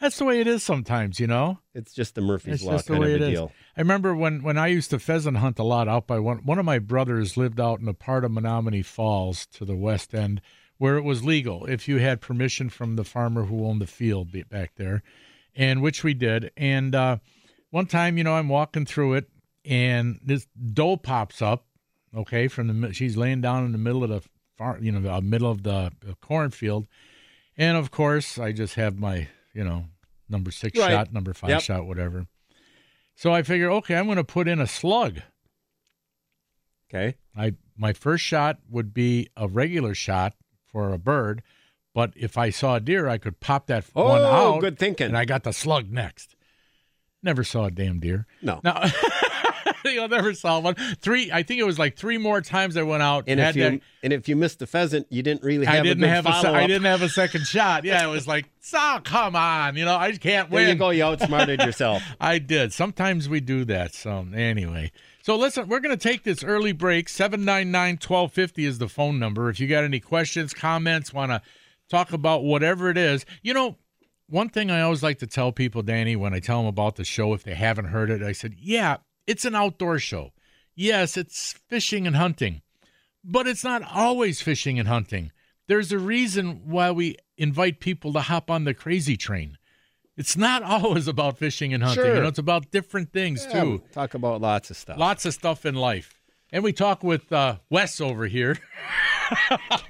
That's the way it is sometimes, you know? It's just the Murphy's Law kind of a deal. I remember when, when I used to pheasant hunt a lot out by one, one of my brothers lived out in a part of Menominee Falls to the west end where it was legal if you had permission from the farmer who owned the field back there. And which we did. And uh, one time, you know, I'm walking through it, and this doe pops up. Okay, from the she's laying down in the middle of the farm, you know, the middle of the cornfield. And of course, I just have my, you know, number six right. shot, number five yep. shot, whatever. So I figure, okay, I'm going to put in a slug. Okay, I my first shot would be a regular shot for a bird. But if I saw a deer, I could pop that oh, one out. Oh, good thinking. And I got the slug next. Never saw a damn deer. No. No. I never saw one. Three, I think it was like three more times I went out. And, had if, you, that, and if you missed the pheasant, you didn't really have I didn't a good follow-up. I didn't have a second shot. Yeah, it was like, oh, come on. You know, I can't win. There you go. You outsmarted yourself. I did. Sometimes we do that. So anyway. So listen, we're going to take this early break. seven nine nine, twelve fifty is the phone number. If you got any questions, comments, want to talk about whatever it is. You know, one thing I always like to tell people, Danny, when I tell them about the show, if they haven't heard it, I said, yeah, it's an outdoor show. Yes, it's fishing and hunting, but it's not always fishing and hunting. There's a reason why we invite people to hop on the crazy train. It's not always about fishing and hunting. Sure. You know, it's about different things, yeah, too. Talk about lots of stuff. Lots of stuff in life. And we talk with uh, Wes over here.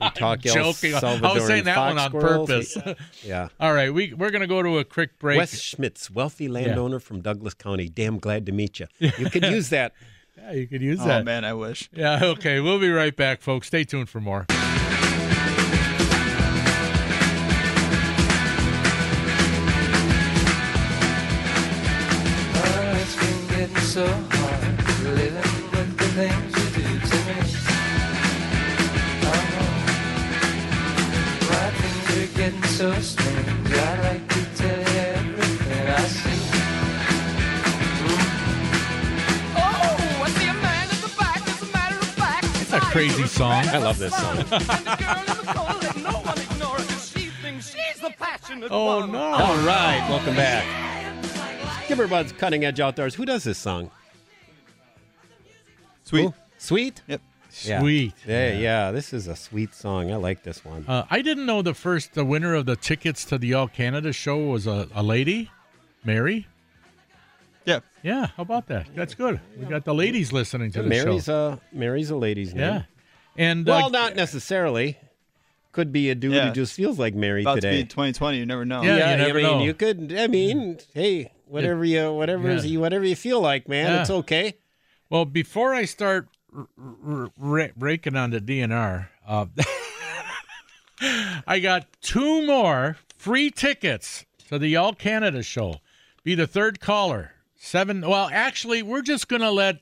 We talk joking. I was saying that one on squirrels. Purpose. Yeah. yeah. All right. We, we're going to go to a quick break. Wes Schmitz, wealthy landowner yeah. from Douglas County. Damn glad to meet you. You could use that. Yeah, you could use oh, that. Oh, man, I wish. Yeah, okay. We'll be right back, folks. Stay tuned for more. Oh, it's been getting so hard living with the things you do to me. so strange. I'd like to tell you everything I see. Oh, I see a man in the back. As a matter of fact, it's a crazy song. I love this song. And the girl in the cold that no one ignores, she thinks she's the passionate one. Oh no! All right, welcome back. Skipper Buds, Cutting Edge Outdoors. Who does this song? Sweet. Who? Sweet? Yep. Yeah. Sweet. Yeah, yeah, yeah. This is a sweet song. I like this one. Uh, I didn't know the first the winner of the tickets to the All Canada Show was a, a lady, Mary. Yeah. Yeah, how about that? That's good. We got the ladies listening to yeah, the Mary's show. A, Mary's a lady's name. Yeah. And, well, uh, not necessarily. Could be a dude yeah. who just feels like Mary about today. About to be twenty twenty, you never know. Yeah, yeah you never I mean, know. You could, I mean, hey, whatever you, whatever yeah. you, whatever you feel like, man, yeah. it's okay. Well, before I start r- r- r- raking on the D N R, uh, I got two more free tickets to the All Canada Show. Be the third caller. Seven. Well, actually, we're just going to let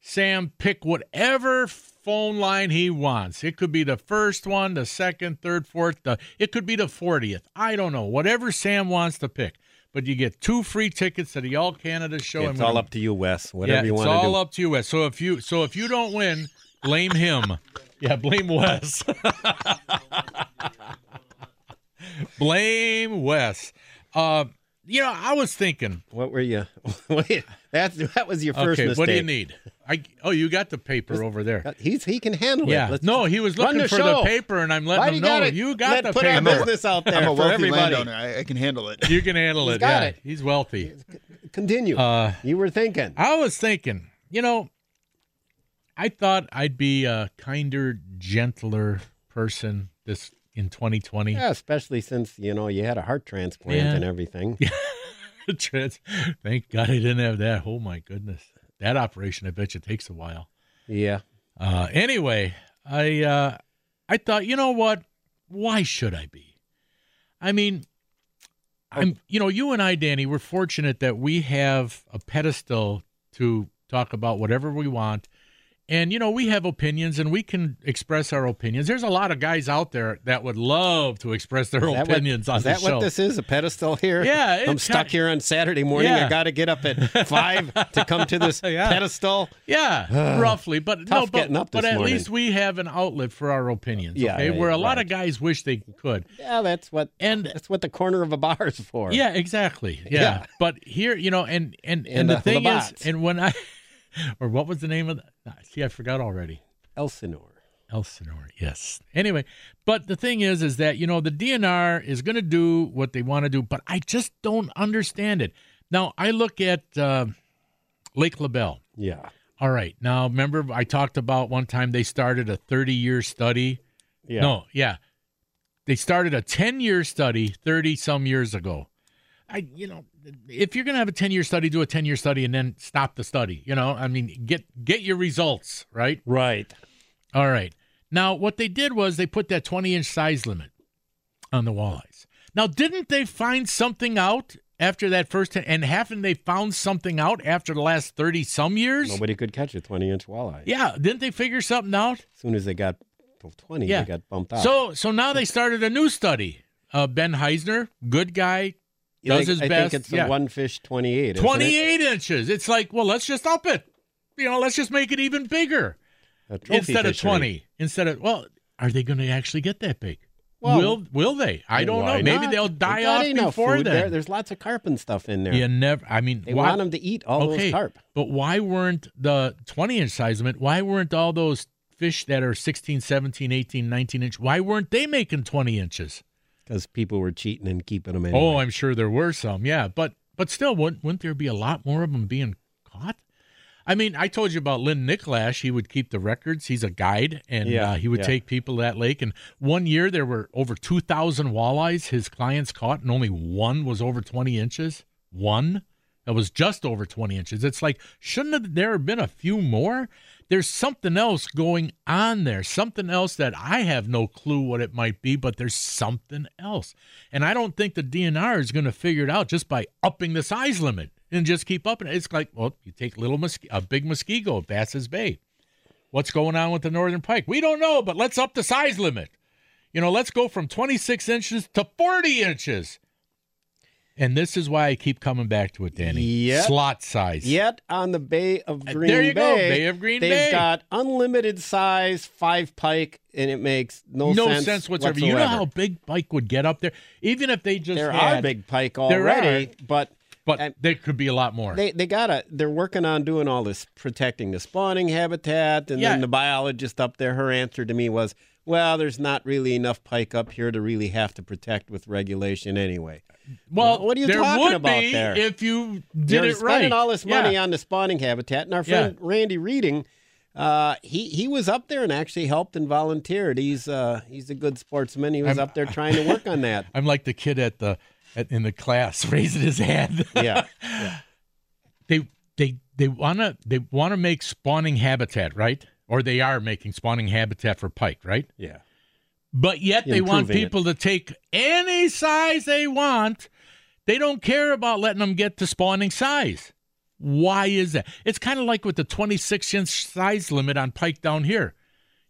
Sam pick whatever phone line he wants. It could be the first one, the second, third, fourth. The, it could be the fortieth. I don't know. Whatever Sam wants to pick. But you get two free tickets to the All Canada Show. It's all up to you, Wes. Whatever yeah, you want to do. It's all up to you, Wes. So if you so if you don't win, blame him. Yeah, blame Wes. blame Wes. Uh, you know, I was thinking. What were you? that that was your first okay, mistake. What do you need? I oh, you got the paper Just, over there. He's he can handle yeah. it. Let's no, he was looking the for show. the paper, and I'm letting Why him you know gotta, you got the put paper. Put our business out there. I'm a wealthy landowner. I, I can handle it. You can handle he's it. Got yeah, it. He's wealthy. Continue. Uh, you were thinking. I was thinking. You know, I thought I'd be a kinder, gentler person this in twenty twenty. Yeah, especially since you know you had a heart transplant yeah. and everything. Trans- Thank God I didn't have that. Oh my goodness. That operation, I bet you, takes a while. Yeah. Uh, anyway, I uh, I thought, you know what? Why should I be? I mean, I'm. You know, you and I, Danny, we're fortunate that we have a pedestal to talk about whatever we want, and you know, we have opinions and we can express our opinions. There's a lot of guys out there that would love to express their opinions on the show. Is that what this is? A pedestal here? Yeah. I'm stuck here on Saturday morning. Yeah. I got to get up at five to come to this yeah. pedestal. Yeah, uh, roughly. But no, but, but, but at least we have an outlet for our opinions. Yeah, okay, right, where a lot right. of guys wish they could. Yeah, that's what. And that's what the corner of a bar is for. Yeah, exactly. Yeah, yeah. But here, you know, and and and, and the, the thing the is, and when I. Or what was the name of the... See, I forgot already. Elsinore. Elsinore, yes. Anyway, but the thing is, is that, you know, the D N R is going to do what they want to do, but I just don't understand it. Now, I look at uh, Lake LaBelle. Yeah. All right. Now, remember I talked about one time they started a thirty-year study? Yeah. No, yeah. They started a ten-year study thirty-some years ago. I, you know, if you're going to have a ten-year study, do a ten-year study and then stop the study. You know, I mean, get get your results, right? Right. All right. Now, what they did was they put that twenty-inch size limit on the walleyes. Now, didn't they find something out after that first ten? And haven't they found something out after the last thirty-some years? Nobody could catch a twenty-inch walleye. Yeah. Didn't they figure something out? As soon as they got to twenty, yeah. they got bumped out. So, so now they started a new study. Uh, Ben Heisner, good guy. Does like, his I best. think it's the yeah. one fish twenty-eight. twenty-eight it? Inches. It's like, well, let's just up it. You know, let's just make it even bigger. Instead of twenty. Rate. Instead of, well, are they going to actually get that big? Well, will Will they? I don't know. Maybe not? They'll die off before then. There. There's lots of carp and stuff in there. You never. I mean, they why, want them to eat all okay, those carp. But why weren't the twenty-inch size limit? Why weren't all those fish that are sixteen, seventeen, eighteen, nineteen inch? Why weren't they making twenty inches? Because people were cheating and keeping them in. Anyway. Oh, I'm sure there were some, yeah. But but still, wouldn't, wouldn't there be a lot more of them being caught? I mean, I told you about Lynn Nicklash. He would keep the records. He's a guide, and yeah, uh, he would yeah. take people to that lake. And one year, there were over two thousand walleyes his clients caught, and only one was over twenty inches. One that was just over twenty inches. It's like, shouldn't there have been a few more? There's something else going on there, something else that I have no clue what it might be, but there's something else. And I don't think the D N R is going to figure it out just by upping the size limit and just keep upping it. It's like, well, you take little mesqu- a big Muskego at Bass's Bay. What's going on with the northern pike? We don't know, but let's up the size limit. You know, let's go from twenty-six inches to forty inches. And this is why I keep coming back to it, Danny. Yet, slot size. Yet on the Bay of Green Bay. There you Bay, go, Bay of Green they've Bay. They've got unlimited size, five pike, and it makes no, no sense, sense whatsoever. whatsoever. You know how big pike would get up there? Even if they just There had, are big pike already, there are, but... But I, there could be a lot more. They they gotta. They're working on doing all this, protecting the spawning habitat, and yeah. then the biologist up there, her answer to me was, "Well, there's not really enough pike up here to really have to protect with regulation anyway." Well, well what are you there talking would about be there? If you did You're it right, spending all this money yeah. on the spawning habitat, and our friend yeah. Randy Reading, uh, he he was up there and actually helped and volunteered. He's uh, he's a good sportsman. He was I'm, up there trying to work on that. I'm like the kid at the. in the class raising his hand. yeah. yeah. They they they want to they want to make spawning habitat, right? Or they are making spawning habitat for pike, right? Yeah. But yet You're they want people it. to take any size they want. They don't care about letting them get to spawning size. Why is that? It's kind of like with the twenty-six inch size limit on pike down here.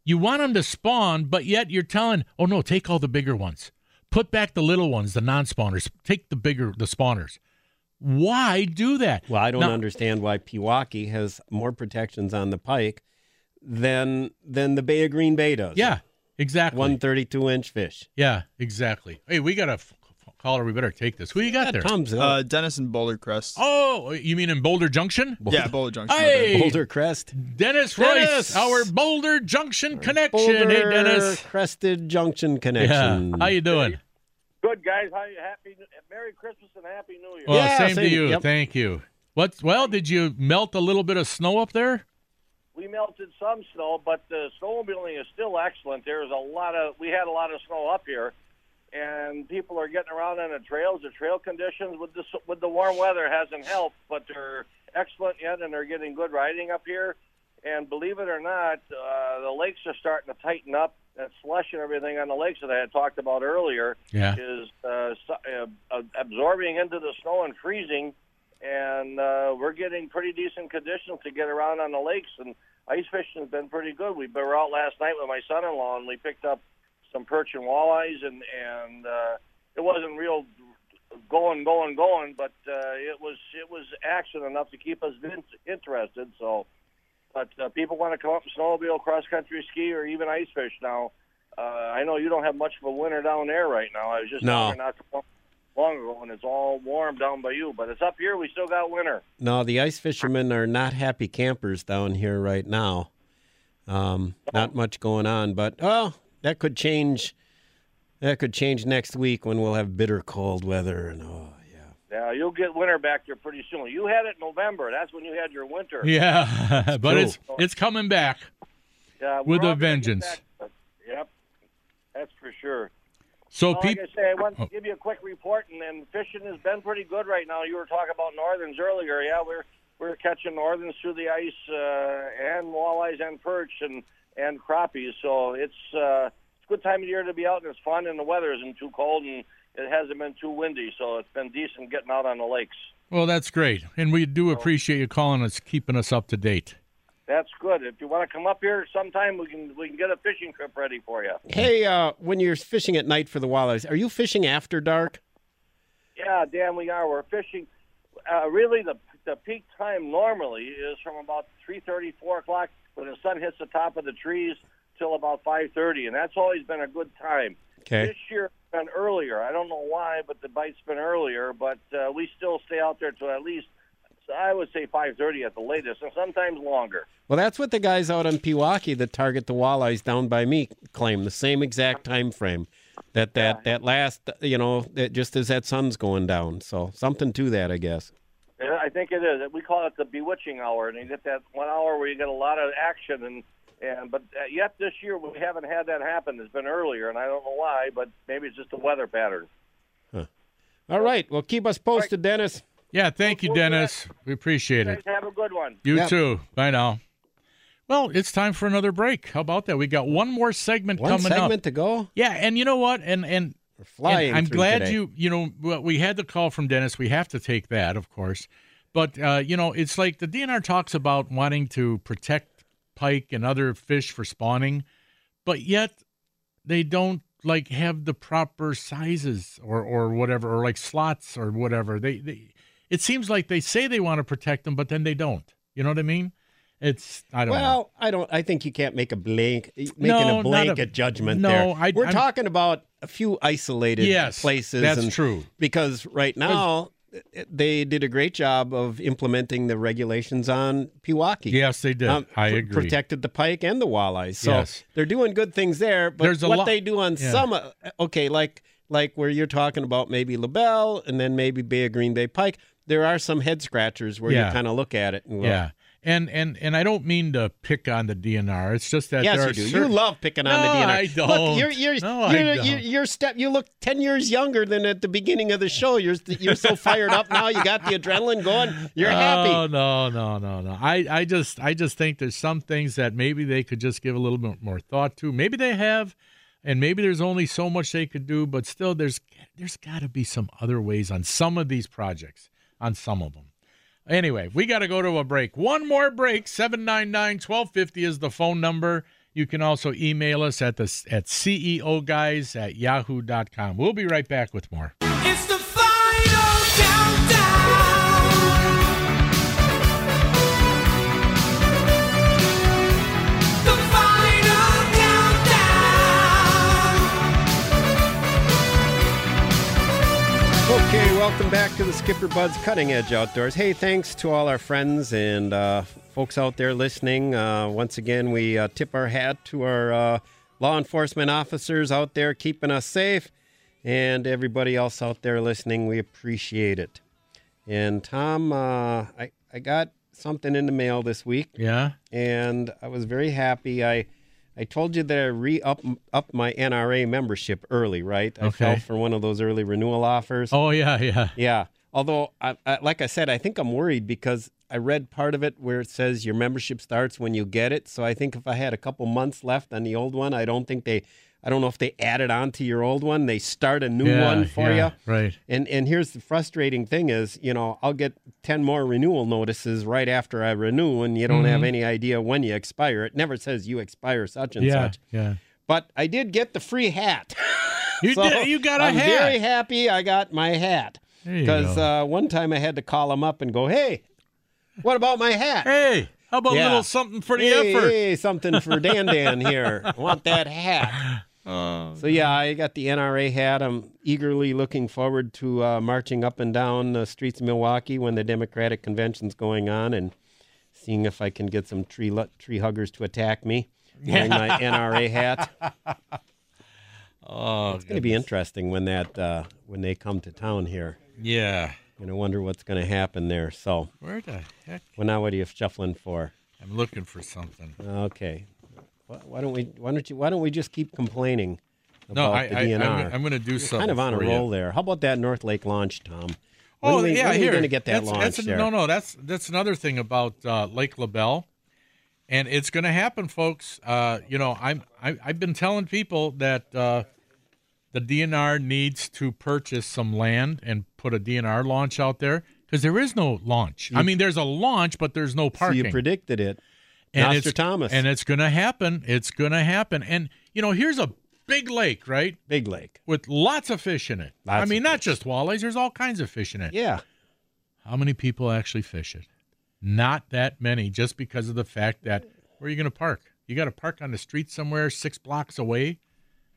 You want them to spawn, but yet you're telling, "Oh no, take all the bigger ones. Put back the little ones, the non-spawners. Take the bigger, the spawners." Why do that? Well, I don't now, understand why Pewaukee has more protections on the pike than than the Bay of Green Bay does. Yeah, exactly. one thirty-two inch fish. Yeah, exactly. Hey, we got a f- caller. We better take this. Who you got that there? Comes uh, Dennis in Boulder Crest. Oh, you mean in Boulder Junction? Boulder. Yeah, Boulder Junction. Hey, Boulder Crest. Dennis, Dennis Royce, our Boulder Junction our connection. Boulder hey, Dennis. Crested Junction connection. Yeah. How you doing? Good, guys. How you happy? Merry Christmas and Happy New Year. Well, yeah, same, same to you. Yep. Thank you. What's, well, did you melt a little bit of snow up there? We melted some snow, but the snowmobiling is still excellent. There's a lot of, we had a lot of snow up here, and people are getting around on the trails. The trail conditions with the, with the warm weather hasn't helped, but they're excellent yet, and they're getting good riding up here. And believe it or not, uh, the lakes are starting to tighten up. That slush and everything on the lakes that I had talked about earlier yeah. is uh, uh, absorbing into the snow and freezing, and uh, we're getting pretty decent conditions to get around on the lakes, and ice fishing has been pretty good. We were out last night with my son-in-law, and we picked up some perch and walleyes, and, and uh, it wasn't real going, going, going, but uh, it was it was action enough to keep us interested, so... But uh, people want to come up and snowmobile, cross-country ski, or even ice fish now. Uh, I know you don't have much of a winter down there right now. I was just no. there not too long ago, and it's all warm down by you. But it's up here. We still got winter. No, the ice fishermen are not happy campers down here right now. Um, not much going on. But, oh, that could change. That could change next week when we'll have bitter cold weather and all. Oh. Yeah, you'll get winter back here pretty soon. You had it in November. That's when you had your winter. Yeah, but it's it's coming back yeah, with a vengeance. Back, yep, that's for sure. So, well, people, like I say, I want to give you a quick report, and, and fishing has been pretty good right now. You were talking about northerns earlier. Yeah, we're we're catching northerns through the ice uh, and walleyes and perch and, and crappies. So it's uh, it's a good time of year to be out, and it's fun, and the weather isn't too cold, and it hasn't been too windy, so it's been decent getting out on the lakes. Well, that's great, and we do appreciate you calling us, keeping us up to date. That's good. If you want to come up here sometime, we can we can get a fishing trip ready for you. Hey, uh, when you're fishing at night for the walleyes, are you fishing after dark? Yeah, Dan, we are. We're fishing. Uh, really, the the peak time normally is from about three thirty, four o'clock, when the sun hits the top of the trees, till about five thirty, and that's always been a good time. Okay. This year it's been earlier. I don't know why, but the bite's been earlier. But uh, we still stay out there till at least, I would say, five thirty at the latest, and sometimes longer. Well, that's what the guys out on Pewaukee that target the walleyes down by me claim, the same exact time frame. That that, yeah. that last, you know, that just as that sun's going down. So something to that, I guess. Yeah, I think it is. We call it the bewitching hour, and you get that one hour where you get a lot of action and And, but yet this year we haven't had that happen. It's been earlier, and I don't know why, but maybe it's just the weather pattern. Huh. All right. Well, keep us posted, Dennis. Yeah, thank you, Dennis. We appreciate it. Have a good one. You yep. too. Bye now. Well, it's time for another break. How about that? We got one more segment one coming segment up. One segment to go? Yeah, and you know what? And and We're flying. And I'm glad today. you, you know, we had the call from Dennis. We have to take that, of course. But, uh, you know, it's like the D N R talks about wanting to protect pike and other fish for spawning, but yet they don't like have the proper sizes or, or whatever, or like slots or whatever. They, they, it seems like they say they want to protect them, but then they don't. You know what I mean? It's I don't well, know. Well, I don't. I think you can't make a blank making no, a blanket judgment. No, there. I, we're I'm, talking about a few isolated yes, places. That's and, true. Because right now they did a great job of implementing the regulations on Pewaukee. Yes, they did. Um, I pr- agree. Protected the pike and the walleye. So yes. they're doing good things there. But There's what lo- they do on yeah. some, okay, like like where you're talking about maybe LaBelle and then maybe Bay of Green Bay pike. There are some head scratchers where yeah. you kind of look at it and look. Yeah. And and and I don't mean to pick on the D N R. It's just that yes, there you are do. Certain... You love picking on no, the D N R. I don't. Look, you're you're no, you're, I don't. you're you're step. You look ten years younger than at the beginning of the show. You're you're so fired up now. You got the adrenaline going. You're no, happy. No, no, no, no, no. I, I just I just think there's some things that maybe they could just give a little bit more thought to. Maybe they have, and maybe there's only so much they could do. But still, there's there's got to be some other ways on some of these projects. On some of them. Anyway, we got to go to a break. One more break. seven nine nine, twelve fifty is the phone number. You can also email us at the at C E O guys at yahoo dot com. We'll be right back with more. It's the final countdown. The final countdown. Okay. Welcome back to the Skipper Buds Cutting Edge Outdoors. Hey, thanks to all our friends and uh, folks out there listening. Uh, once again, we uh, tip our hat to our uh, law enforcement officers out there keeping us safe. And everybody else out there listening, we appreciate it. And Tom, uh, I, I got something in the mail this week. Yeah. And I was very happy. I I told you that I re-up up my N R A membership early, right? I okay. fell for one of those early renewal offers. Oh, yeah, yeah. Yeah. Although, I, I, like I said, I think I'm worried because I read part of it where it says your membership starts when you get it. So I think if I had a couple months left on the old one, I don't think they, I don't know if they add it on to your old one. They start a new yeah, one for yeah, you. Right. And, and here's the frustrating thing is, you know, I'll get ten more renewal notices right after I renew, and you don't mm-hmm. have any idea when you expire. It never says you expire such and yeah, such. Yeah. But I did get the free hat. You so did, you got a I'm hat. I'm very happy I got my hat. Because uh, one time I had to call them up and go, hey, what about my hat? Hey. How about yeah. a little something for the hey, effort? Hey, something for Dan Dan here. I want that hat. Oh, so, yeah, I got the N R A hat. I'm eagerly looking forward to uh, marching up and down the streets of Milwaukee when the Democratic Convention's going on and seeing if I can get some tree tree huggers to attack me wearing yeah. my N R A hat. Oh, it's going to be interesting when that uh, when they come to town here. Yeah. And I wonder what's going to happen there. So, where the heck? Well, now what are you shuffling for? I'm looking for something. Okay. Why don't we? Why don't you? Why don't we just keep complaining about no, I, the D N R? I, I'm, I'm going to do You're something. Kind of on a roll you. There. How about that North Lake launch, Tom? When oh we, yeah, when here. Are we going to get that that's, launch that's a, there? No, no, that's that's another thing about uh, Lake LaBelle, and it's going to happen, folks. Uh, you know, I'm I, I've been telling people that uh, the D N R needs to purchase some land and put a D N R launch out there because there is no launch. You, I mean, there's a launch, but there's no parking. So you predicted it. And it's, Thomas. and it's going to happen. It's going to happen. And, you know, here's a big lake, right? Big lake. With lots of fish in it. Lots I mean, not fish. Just walleyes. There's all kinds of fish in it. Yeah. How many people actually fish it? Not that many, just because of the fact that where are you going to park? You got to park on the street somewhere six blocks away.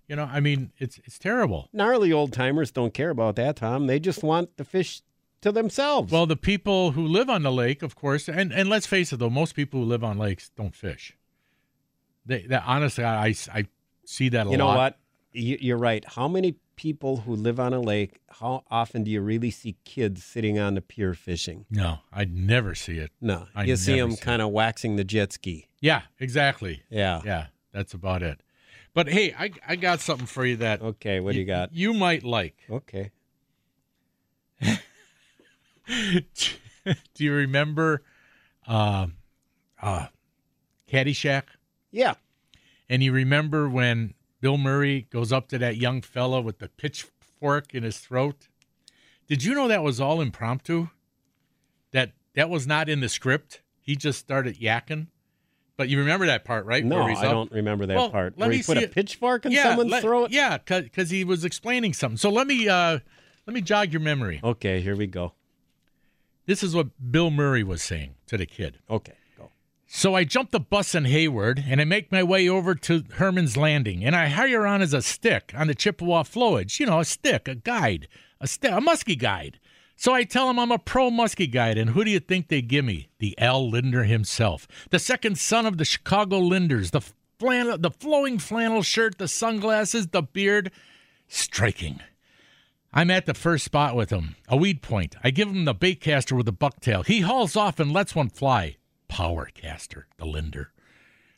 You know, I mean, it's it's terrible. Gnarly old-timers don't care about that, Tom. They just want the fish to themselves. Well, the people who live on the lake, of course, and, and let's face it, though, most people who live on lakes don't fish. They, they honestly, I, I see that a lot. You know what? You're right. How many people who live on a lake, how often do you really see kids sitting on the pier fishing? No, I'd never see it. No, you see them kind of waxing the jet ski. Yeah, exactly. Yeah. Yeah, that's about it. But, hey, I, I got something for you that... Okay, what do you got? You might like. Okay. Do you remember uh, uh, Caddyshack? Yeah. And you remember when Bill Murray goes up to that young fella with the pitchfork in his throat? Did you know that was all impromptu? That that was not in the script? He just started yakking? But you remember that part, right? No, I don't remember that well, part. Let Where me he put see a pitchfork in yeah, someone's let, throat? Yeah, because he was explaining something. So let me uh, let me jog your memory. Okay, here we go. This is what Bill Murray was saying to the kid. Okay, go. So I jump the bus in Heyworth, and I make my way over to Herman's Landing, and I hire on as a stick on the Chippewa flowage. You know, a stick, a guide, a, st- a muskie guide. So I tell him I'm a pro muskie guide, and who do you think they give me? The Al Linder himself, the second son of the Chicago Linders, the flannel, the flowing flannel shirt, the sunglasses, the beard. Striking. I'm at the first spot with him, a weed point. I give him the bait caster with a bucktail. He hauls off and lets one fly. Power caster, the Linder.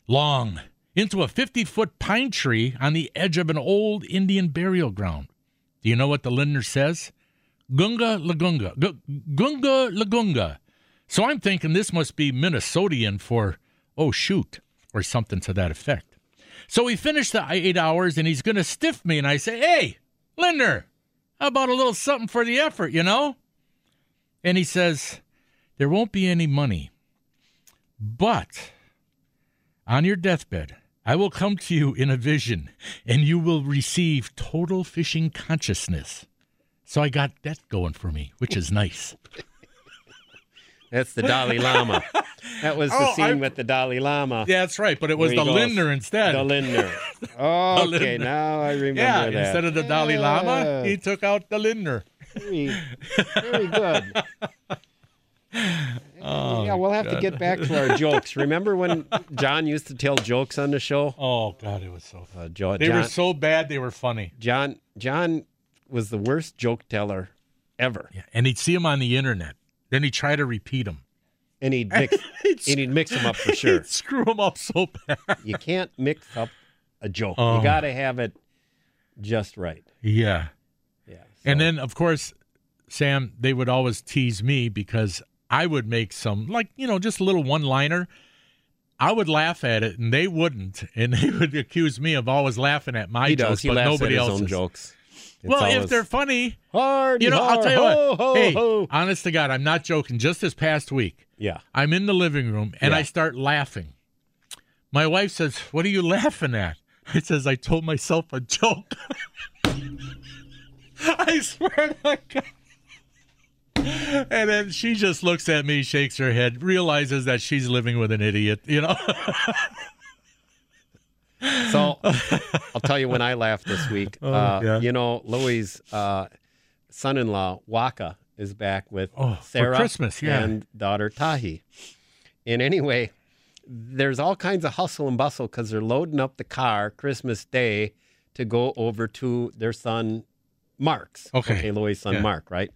Long, into a fifty-foot pine tree on the edge of an old Indian burial ground. Do you know what the Linder says? Gunga Lagunga. G- Gunga Lagunga. So I'm thinking this must be Minnesotan for, oh, shoot, or something to that effect. So we finish the eight hours, and he's going to stiff me, and I say, hey, Linder, how about a little something for the effort, you know? And he says, there won't be any money, but on your deathbed, I will come to you in a vision, and you will receive total fishing consciousness. So I got that going for me, which is nice. That's the Dalai Lama. That was oh, the scene I, with the Dalai Lama. Yeah, that's right, but it was the goes, Linder instead. The Linder. Oh, the okay, Linder. Now I remember yeah, that. Yeah, instead of the Dalai uh, Lama, he took out the Linder. Very, very good. Oh, yeah, we'll have God. to get back to our jokes. Remember when John used to tell jokes on the show? Oh, God, it was so funny. Uh, jo- they John, were so bad, they were funny. John, John... was the worst joke teller ever. Yeah, and he'd see him on the internet. Then he'd try to repeat them. And he'd mix, and he'd mix them up for sure. He'd screw them up so bad. You can't mix up a joke. Oh. You got to have it just right. Yeah. yeah. So. And then, of course, Sam, they would always tease me because I would make some, like, you know, just a little one-liner. I would laugh at it, and they wouldn't. And they would accuse me of always laughing at my he jokes, does. He but laughs nobody at his else's. Own jokes. It's well, if they're funny, hard, you know, hard, I'll tell you ho, what. Ho, hey, ho. Honest to God, I'm not joking. Just this past week, yeah, I'm in the living room, and yeah. I start laughing. My wife says, what are you laughing at? I says, I told myself a joke. I swear to God. And then she just looks at me, shakes her head, realizes that she's living with an idiot, you know. So I'll tell you when I laughed this week. Oh, uh, yeah. You know, Louie's uh, son-in-law, Waka, is back with oh, Sarah for Christmas, yeah. and daughter Tahi. And anyway, there's all kinds of hustle and bustle because they're loading up the car Christmas Day to go over to their son, Mark's. Okay. okay Louie's son, yeah. Mark, right?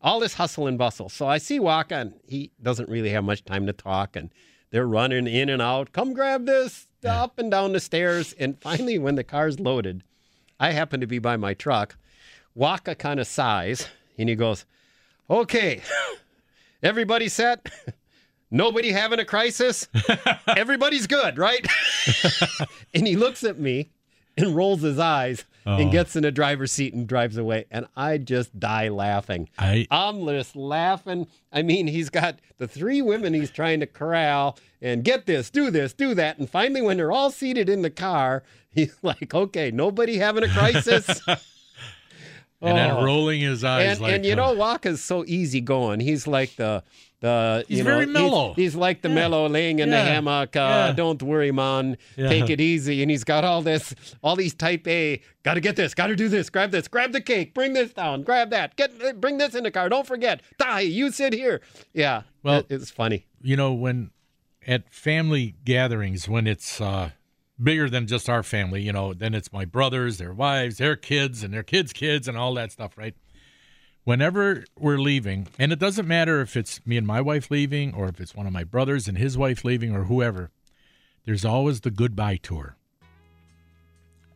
All this hustle and bustle. So I see Waka, and he doesn't really have much time to talk, and they're running in and out. Come grab this. Up and down the stairs, and finally, when the car's loaded, I happen to be by my truck. Waka kind of sighs, and he goes, okay, everybody set? Nobody having a crisis? Everybody's good, right? And he looks at me and rolls his eyes oh. and gets in the driver's seat and drives away, and I just die laughing. I... I'm just laughing. I mean, he's got the three women he's trying to corral, and get this, do this, do that. And finally, when they're all seated in the car, he's like, okay, nobody having a crisis. and oh. then rolling his eyes. And, like and you oh. know, Waka's so easygoing. He's like the, the he's you know, very mellow. He's, he's like the yeah. mellow laying in yeah. the hammock. Uh, yeah. Don't worry, man. Yeah. Take it easy. And he's got all this, all these type A, got to get this, got to do this, grab this, grab the cake, bring this down, grab that, get, bring this in the car. Don't forget, Tahi, you sit here. Yeah. Well, it, it's funny. You know, when, at family gatherings, when it's uh, bigger than just our family, you know, then it's my brothers, their wives, their kids, and their kids' kids, and all that stuff, right? Whenever we're leaving, and it doesn't matter if it's me and my wife leaving, or if it's one of my brothers and his wife leaving, or whoever, there's always the goodbye tour.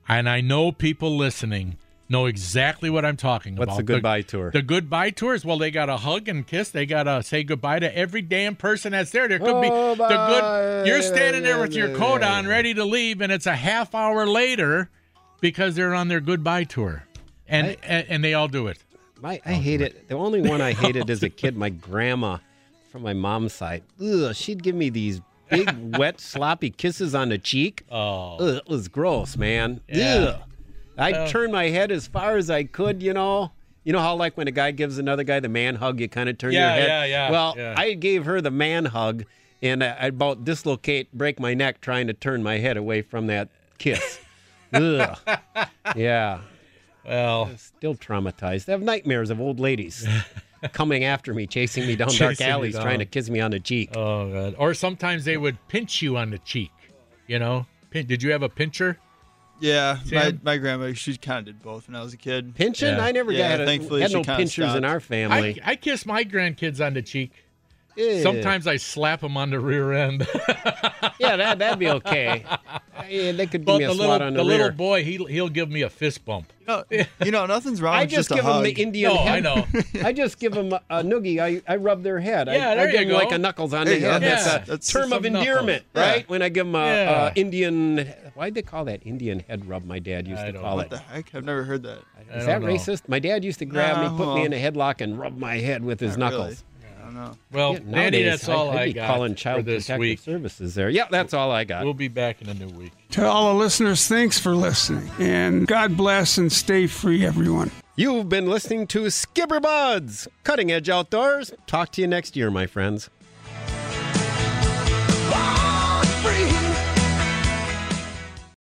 And I know people listening know exactly what I'm talking What's about. What's the goodbye the, tour? The goodbye tours. Well, they got to hug and kiss. They got to say goodbye to every damn person that's there. There could oh, be the good. You're standing there with your coat on, ready to leave, and it's a half hour later because they're on their goodbye tour, and I, and, and they all do it. My, I hate it. The only one I hated as a kid, my grandma from my mom's side. Ugh, she'd give me these big, wet, sloppy kisses on the cheek. Oh. Ugh, it was gross, man. Yeah. Ugh. I well. turned my head as far as I could, you know. You know how, like, when a guy gives another guy the man hug, you kind of turn yeah, your head? Yeah, yeah, yeah. Well, yeah. I gave her the man hug, and I about dislocate, break my neck trying to turn my head away from that kiss. Ugh. Yeah. Well. Still traumatized. I have nightmares of old ladies coming after me, chasing me down chasing dark alleys, down. trying to kiss me on the cheek. Oh, God. Or sometimes they would pinch you on the cheek, you know? Pin- Did you have a pincher? Yeah, my, my grandma, she kind of did both when I was a kid. Pinching? Yeah. I never yeah, got it. Had no pinchers stopped. in our family. I, I kiss my grandkids on the cheek. Ew. Sometimes I slap them on the rear end. yeah, that, that'd be okay. Yeah, they could give but me a little, slot on the, the rear. The little boy, he, he'll give me a fist bump. You know, you know nothing's wrong. I just, just give them the Indian no, head. I know. I just give them a, a noogie. I, I rub their head. Yeah, I, there I give you them go. like a knuckles on there the head. Yeah. That's a that's term of endearment, knuckles. right? Yeah. When I give them a, yeah. a Indian, why'd they call that Indian head rub? My dad used I to call know. it. What the heck? I've never heard that. Is that know. racist? My dad used to grab no, me, put well, me in a headlock, and rub my head with his Not knuckles. Really. No. Well, yeah, Nanny, that's I, all I'd I be got calling Child for this Protective week. Services there. Yeah, that's all I got. We'll be back in a new week. To all the listeners, thanks for listening. And God bless and stay free, everyone. You've been listening to Skipper Buds, Cutting Edge Outdoors. Talk to you next year, my friends.